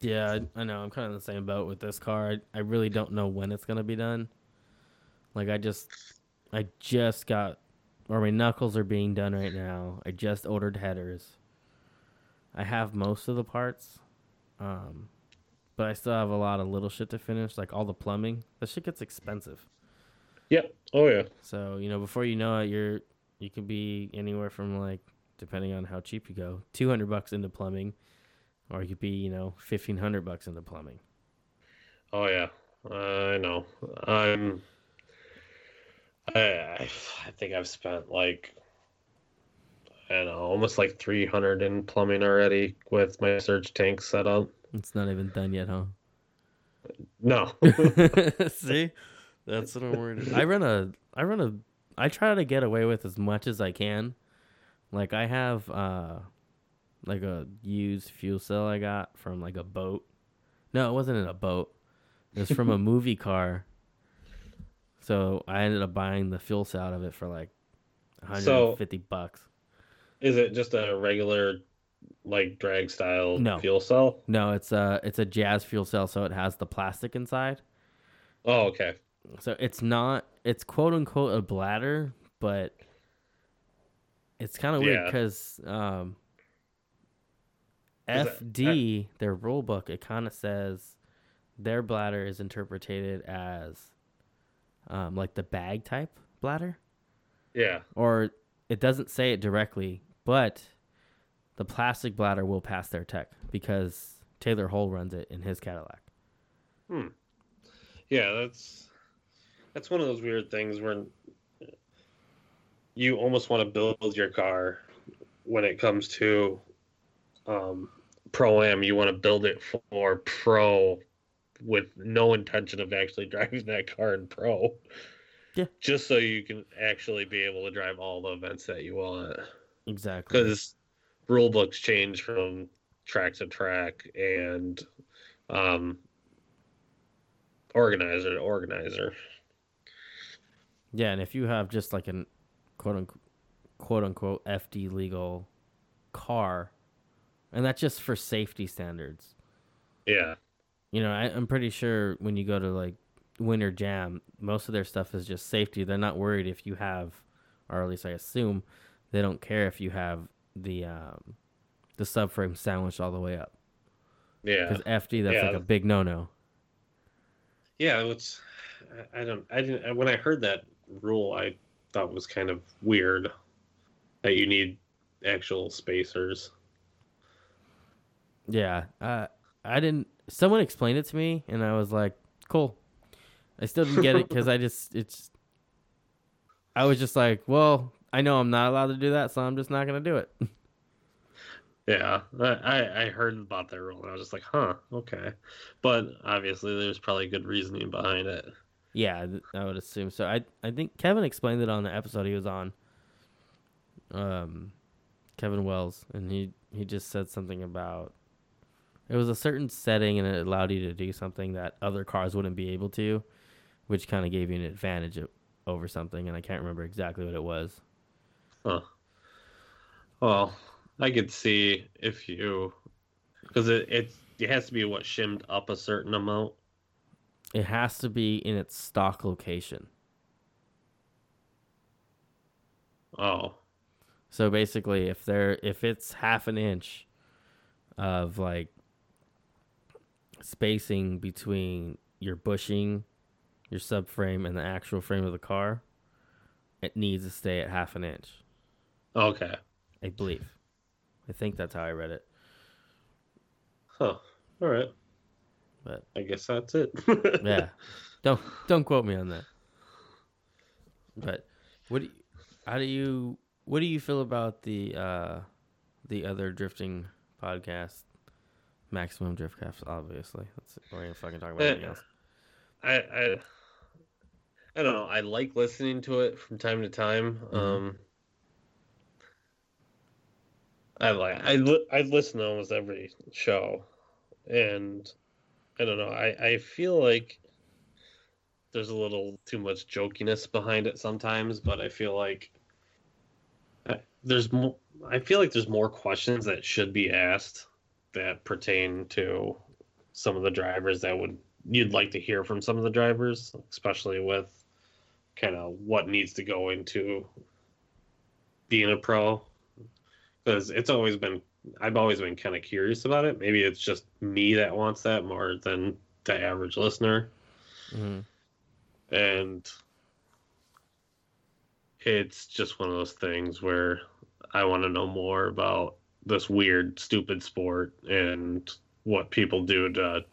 Yeah, I, I know. I'm kind of in the same boat with this car. I, I really don't know when it's going to be done. Like, I just I just got or my knuckles are being done right now. I just ordered headers. I have most of the parts, um, but I still have a lot of little shit to finish, like all the plumbing. That shit gets expensive. Yep. Oh, yeah. So, you know, before you know it, you're you could be anywhere from, like, depending on how cheap you go, two hundred bucks into plumbing, or you could be, you know, fifteen hundred bucks into plumbing. Oh, yeah. I know. I'm... I, I think I've spent, like... I don't know, almost like three hundred in plumbing already with my surge tank set up. It's not even done yet, huh? No. See? That's what I'm worried about. I run a, I run a, I try to get away with as much as I can. Like I have, uh, like a used fuel cell I got from like a boat. No, it wasn't in a boat. It was from a movie car. So I ended up buying the fuel cell out of it for like one hundred fifty bucks. Is it just a regular, like, drag style no. fuel cell? No, it's a it's a Jazz fuel cell, so it has the plastic inside. Oh, okay. So it's not it's quote unquote a bladder, but it's kind of weird because yeah. um, F D that, I... their rule book, it kind of says their bladder is interpreted as um, like the bag type bladder. Yeah. Or it doesn't say it directly. But the plastic bladder will pass their tech because Taylor Hole runs it in his Cadillac. Hmm. Yeah, that's that's one of those weird things where you almost want to build your car when it comes to um, Pro-Am. You want to build it for Pro with no intention of actually driving that car in Pro. Yeah. Just so you can actually be able to drive all the events that you want. Exactly. Because rule books change from track to track and um, organizer to organizer. Yeah, and if you have just like an quote unquote, quote unquote F D legal car, and that's just for safety standards. Yeah. You know, I, I'm pretty sure when you go to like Winter Jam, most of their stuff is just safety. They're not worried if you have, or at least I assume, they don't care if you have the um, the subframe sandwiched all the way up. Yeah. Because F D, that's yeah. like a big no-no. Yeah, it's I don't I didn't when I heard that rule, I thought it was kind of weird that you need actual spacers. Yeah, uh, I didn't. Someone explained it to me, and I was like, cool. I still didn't get it because I just it's. I was just like, well. I know I'm not allowed to do that, so I'm just not going to do it. Yeah, I, I heard about that rule, and I was just like, huh, okay. But obviously there's probably good reasoning behind it. Yeah, I would assume so. I I think Kevin explained it on the episode he was on, um, Kevin Wells, and he, he just said something about it was a certain setting, and it allowed you to do something that other cars wouldn't be able to, which kind of gave you an advantage of, over something, and I can't remember exactly what it was. Huh. Well, I could see if you, because it, it it has to be what shimmed up a certain amount. It has to be in its stock location. Oh. So basically, if there if it's half an inch of like spacing between your bushing, your subframe, and the actual frame of the car, it needs to stay at half an inch. Okay. I believe. I think that's how I read it. Huh. All right. But I guess that's it. Yeah. Don't don't quote me on that. But what do you, how do you what do you feel about the uh, the other drifting podcast, Maximum Driftcast? Obviously, that's it. We're gonna fucking talk about anything else. I. I... I don't know. I like listening to it from time to time. Mm-hmm. Um, I like I li- I listen to almost every show, and I don't know. I, I feel like there's a little too much jokiness behind it sometimes, but I feel like I, there's mo- I feel like there's more questions that should be asked that pertain to some of the drivers that would you'd like to hear from some of the drivers, especially with kind of what needs to go into being a pro, because it's always been, I've always been kind of curious about it. Maybe it's just me that wants that more than the average listener. Mm-hmm. And it's just one of those things where I want to know more about this weird, stupid sport and what people do to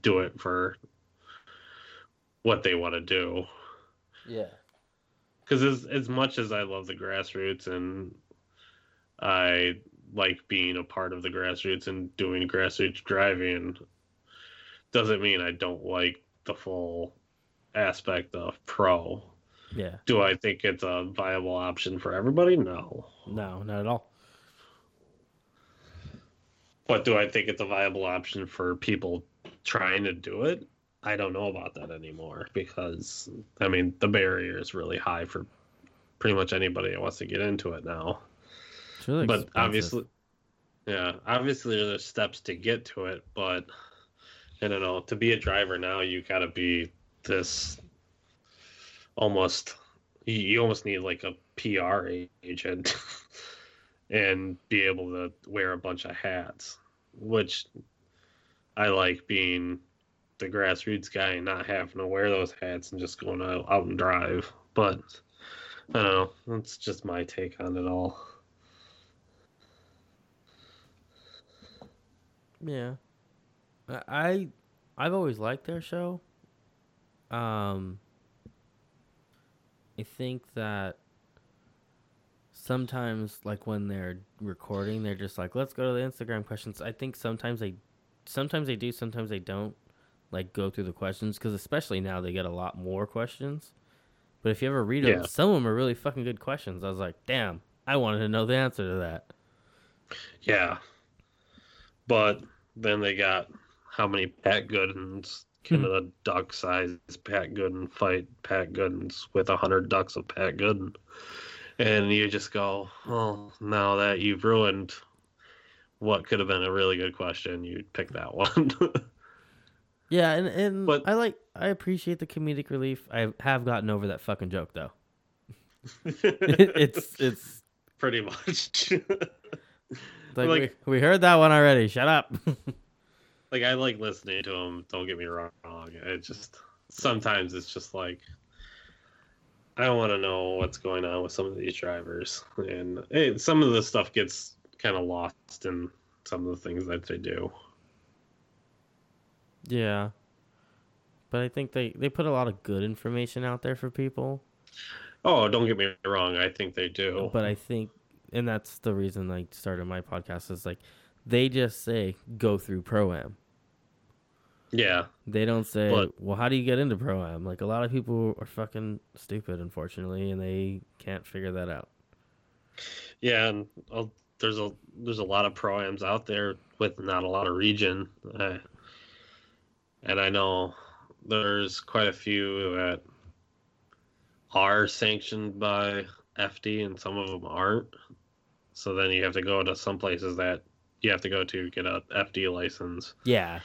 do it for what they want to do. Yeah. Because as, as much as I love the grassroots and I like being a part of the grassroots and doing grassroots driving, doesn't mean I don't like the full aspect of pro. Yeah. Do I think it's a viable option for everybody? No. No, not at all. But do I think it's a viable option for people trying to do it? I don't know about that anymore because, I mean, the barrier is really high for pretty much anybody that wants to get into it now. It's really expensive. But obviously, yeah, obviously there's steps to get to it, but I don't know. To be a driver now, you got to be this almost, you almost need like a P R agent and be able to wear a bunch of hats, which I like being the grassroots guy and not having to wear those hats and just going out, out and drive. But I don't know. That's just my take on it all. Yeah. I, I've always liked their show. Um, I think that sometimes, like, when they're recording, they're just like, let's go to the Instagram questions. I think sometimes they, sometimes they do, sometimes they don't, like, go through the questions, because especially now they get a lot more questions. But if you ever read them, yeah. some of them are really fucking good questions. I was like, damn, I wanted to know the answer to that. Yeah. But then they got how many Pat Goodens, kind of the duck size Pat Gooden fight Pat Goodens with one hundred ducks of Pat Gooden. And you just go, well, now that you've ruined what could have been a really good question, you'd pick that one. Yeah, and, and but, I like I appreciate the comedic relief. I have gotten over that fucking joke though. it, it's it's pretty much like, like we, we heard that one already. Shut up. Like I like listening to them. Don't get me wrong. It just sometimes it's just like I want to know what's going on with some of these drivers, and it, some of the stuff gets kind of lost in some of the things that they do. Yeah, but I think they, they put a lot of good information out there for people. Oh, don't get me wrong. I think they do. But I think, and that's the reason I started my podcast, is like they just say, go through Pro-Am. Yeah. They don't say, but, well, how do you get into Pro-Am? Like a lot of people are fucking stupid, unfortunately, and they can't figure that out. Yeah, and I'll, there's a there's a lot of Pro-Ams out there with not a lot of region. I, And I know there's quite a few that are sanctioned by F D and some of them aren't. So then you have to go to some places that you have to go to get a F D license. Yeah.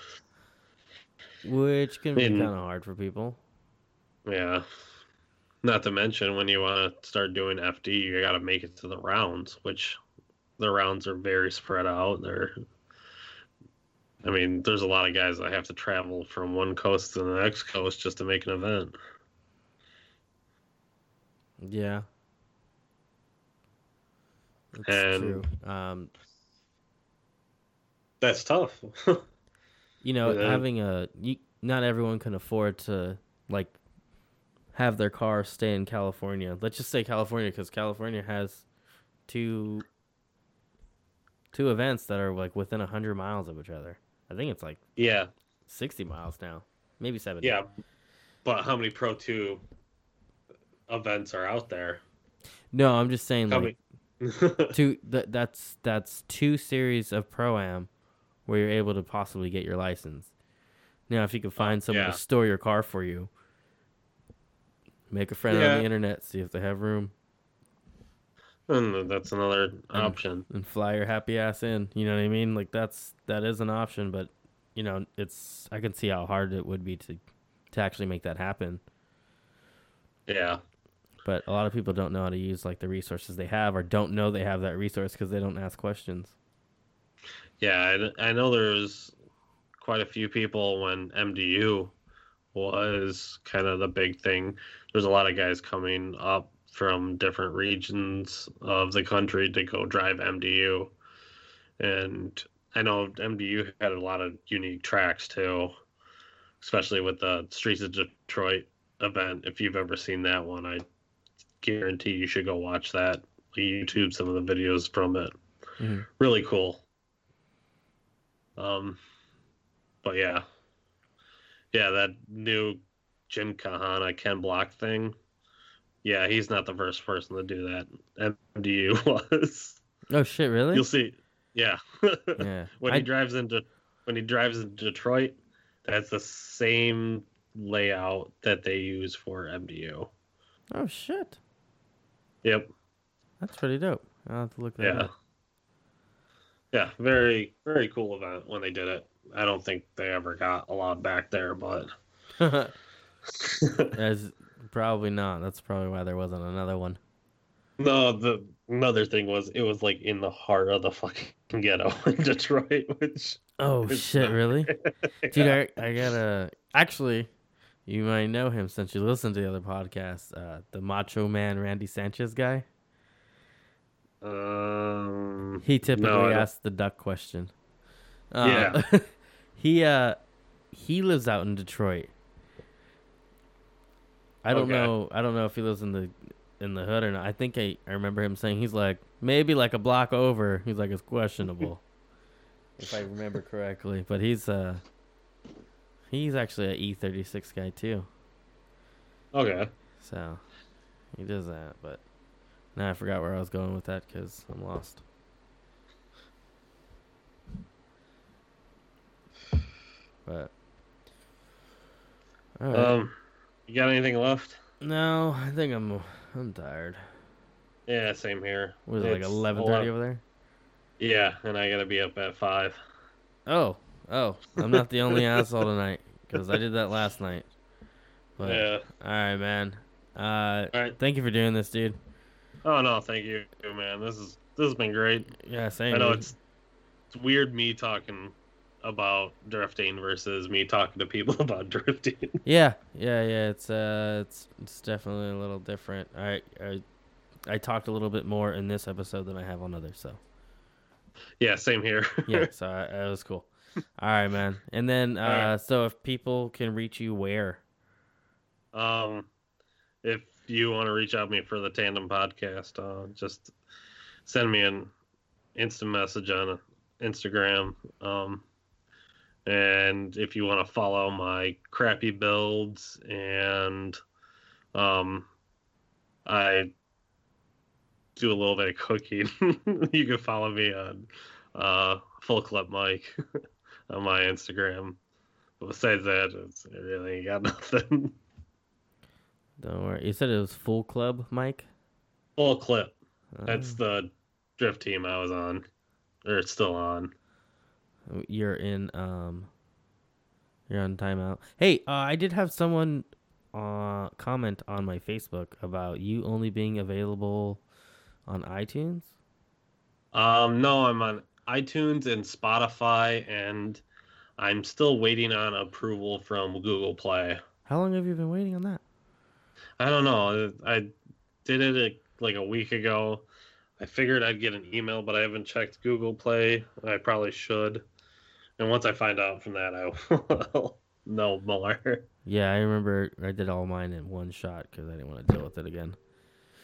Which can be kind of hard for people. Yeah. Not to mention when you want to start doing F D, you got to make it to the rounds, which the rounds are very spread out. They're I mean, there's a lot of guys that have to travel from one coast to the next coast just to make an event. Yeah. That's and true. Um, that's tough. You know, yeah. having a... You, not everyone can afford to, like, have their car stay in California. Let's just say California, because California has two, two events that are, like, within one hundred miles of each other. I think it's like yeah, sixty miles now, maybe seventy. Yeah, but how many Pro two events are out there? No, I'm just saying how like two. Th- that's that's two series of Pro-Am where you're able to possibly get your license. Now, if you can find someone yeah. to store your car for you, make a friend yeah. on the internet, see if they have room. And that's another option. And, and fly your happy ass in. You know what I mean? Like that's that is an option, but you know, it's I can see how hard it would be to to actually make that happen. Yeah. But a lot of people don't know how to use like the resources they have, or don't know they have that resource because they don't ask questions. Yeah, I, I know there's quite a few people when M D U was kind of the big thing. There's a lot of guys coming up from different regions of the country to go drive M D U. And I know M D U had a lot of unique tracks too, especially with the Streets of Detroit event. If you've ever seen that one, I guarantee you should go watch that. YouTube some of the videos from it. Mm-hmm. Really cool. Um, but yeah, yeah, that new Jim Kahana Ken Block thing. Yeah, he's not the first person to do that. M D U was. Oh shit! Really? You'll see. Yeah. Yeah. when I... he drives into when he drives into Detroit, that's the same layout that they use for M D U. Oh shit. Yep. That's pretty dope. I'll have to look that yeah. up. Yeah, very, very cool event when they did it. I don't think they ever got allowed back there, but as probably not. That's probably why there wasn't another one. No, the another thing was it was like in the heart of the fucking ghetto in Detroit. Which oh shit, not... really? Dude, yeah. I I gotta actually. You might know him since you listened to the other podcast, uh, the Macho Man Randy Sanchez guy. Um, he typically no, asks the duck question. Uh, yeah, he uh, he lives out in Detroit. I don't okay. know. I don't know if he lives in the in the hood or not. I think I, I remember him saying he's like maybe like a block over. He's like it's questionable, if I remember correctly. But he's uh, he's actually an E thirty-six guy too. Okay. So he does that, but. Now I forgot where I was going with that because I'm lost. But all right. um, you got anything left? No, I think I'm I'm tired. Yeah, same here. Was it like eleven thirty over there? Yeah, and I gotta be up at five. Oh, oh, I'm not the only asshole tonight because I did that last night. But, yeah. All right, man. Uh, all right. Thank you for doing this, dude. Oh no, thank you, man. This is this has been great. Yeah, same. I know it's, it's weird me talking about drifting versus me talking to people about drifting. Yeah, yeah, yeah. It's uh, it's it's definitely a little different. I I, I talked a little bit more in this episode than I have on others. So. Yeah, same here. Yeah, so that was cool. All right, man. And then, uh, right. So if people can reach you, where? Um, if. You want to reach out to me for the Tandem Podcast, uh, just send me an instant message on Instagram. Um, and if you want to follow my crappy builds, and um, I do a little bit of cooking, you can follow me on uh, Full Clip Mike on my Instagram. But besides that, it's, I really ain't got nothing. Don't worry. You said it was Full Club, Mike? Full Clip. Uh, That's the drift team I was on. Or it's still on. You're in um you're on timeout. Hey, uh, I did have someone uh comment on my Facebook about you only being available on iTunes. Um no, I'm on iTunes and Spotify, and I'm still waiting on approval from Google Play. How long have you been waiting on that? I don't know. I did it like a week ago. I figured I'd get an email, but I haven't checked Google Play. I probably should. And once I find out from that, I will know more. Yeah, I remember I did all mine in one shot because I didn't want to deal with it again.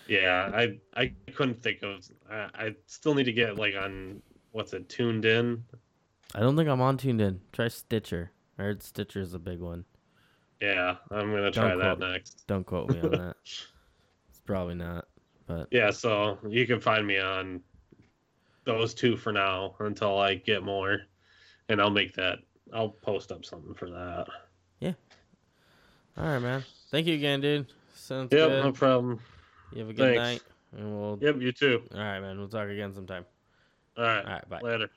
Yeah, I I couldn't think of... I, I still need to get like on... What's it? Tuned In? I don't think I'm on Tuned In. Try Stitcher. I heard Stitcher is a big one. Yeah, I'm going to try that next. Don't quote me on that. It's probably not. But yeah, so you can find me on those two for now until I get more. And I'll make that. I'll post up something for that. Yeah. All right, man. Thank you again, dude. Sounds good. Yep, no problem. You have a good night. And we'll... Yep, you too. All right, man. We'll talk again sometime. All right. All right, bye. Later.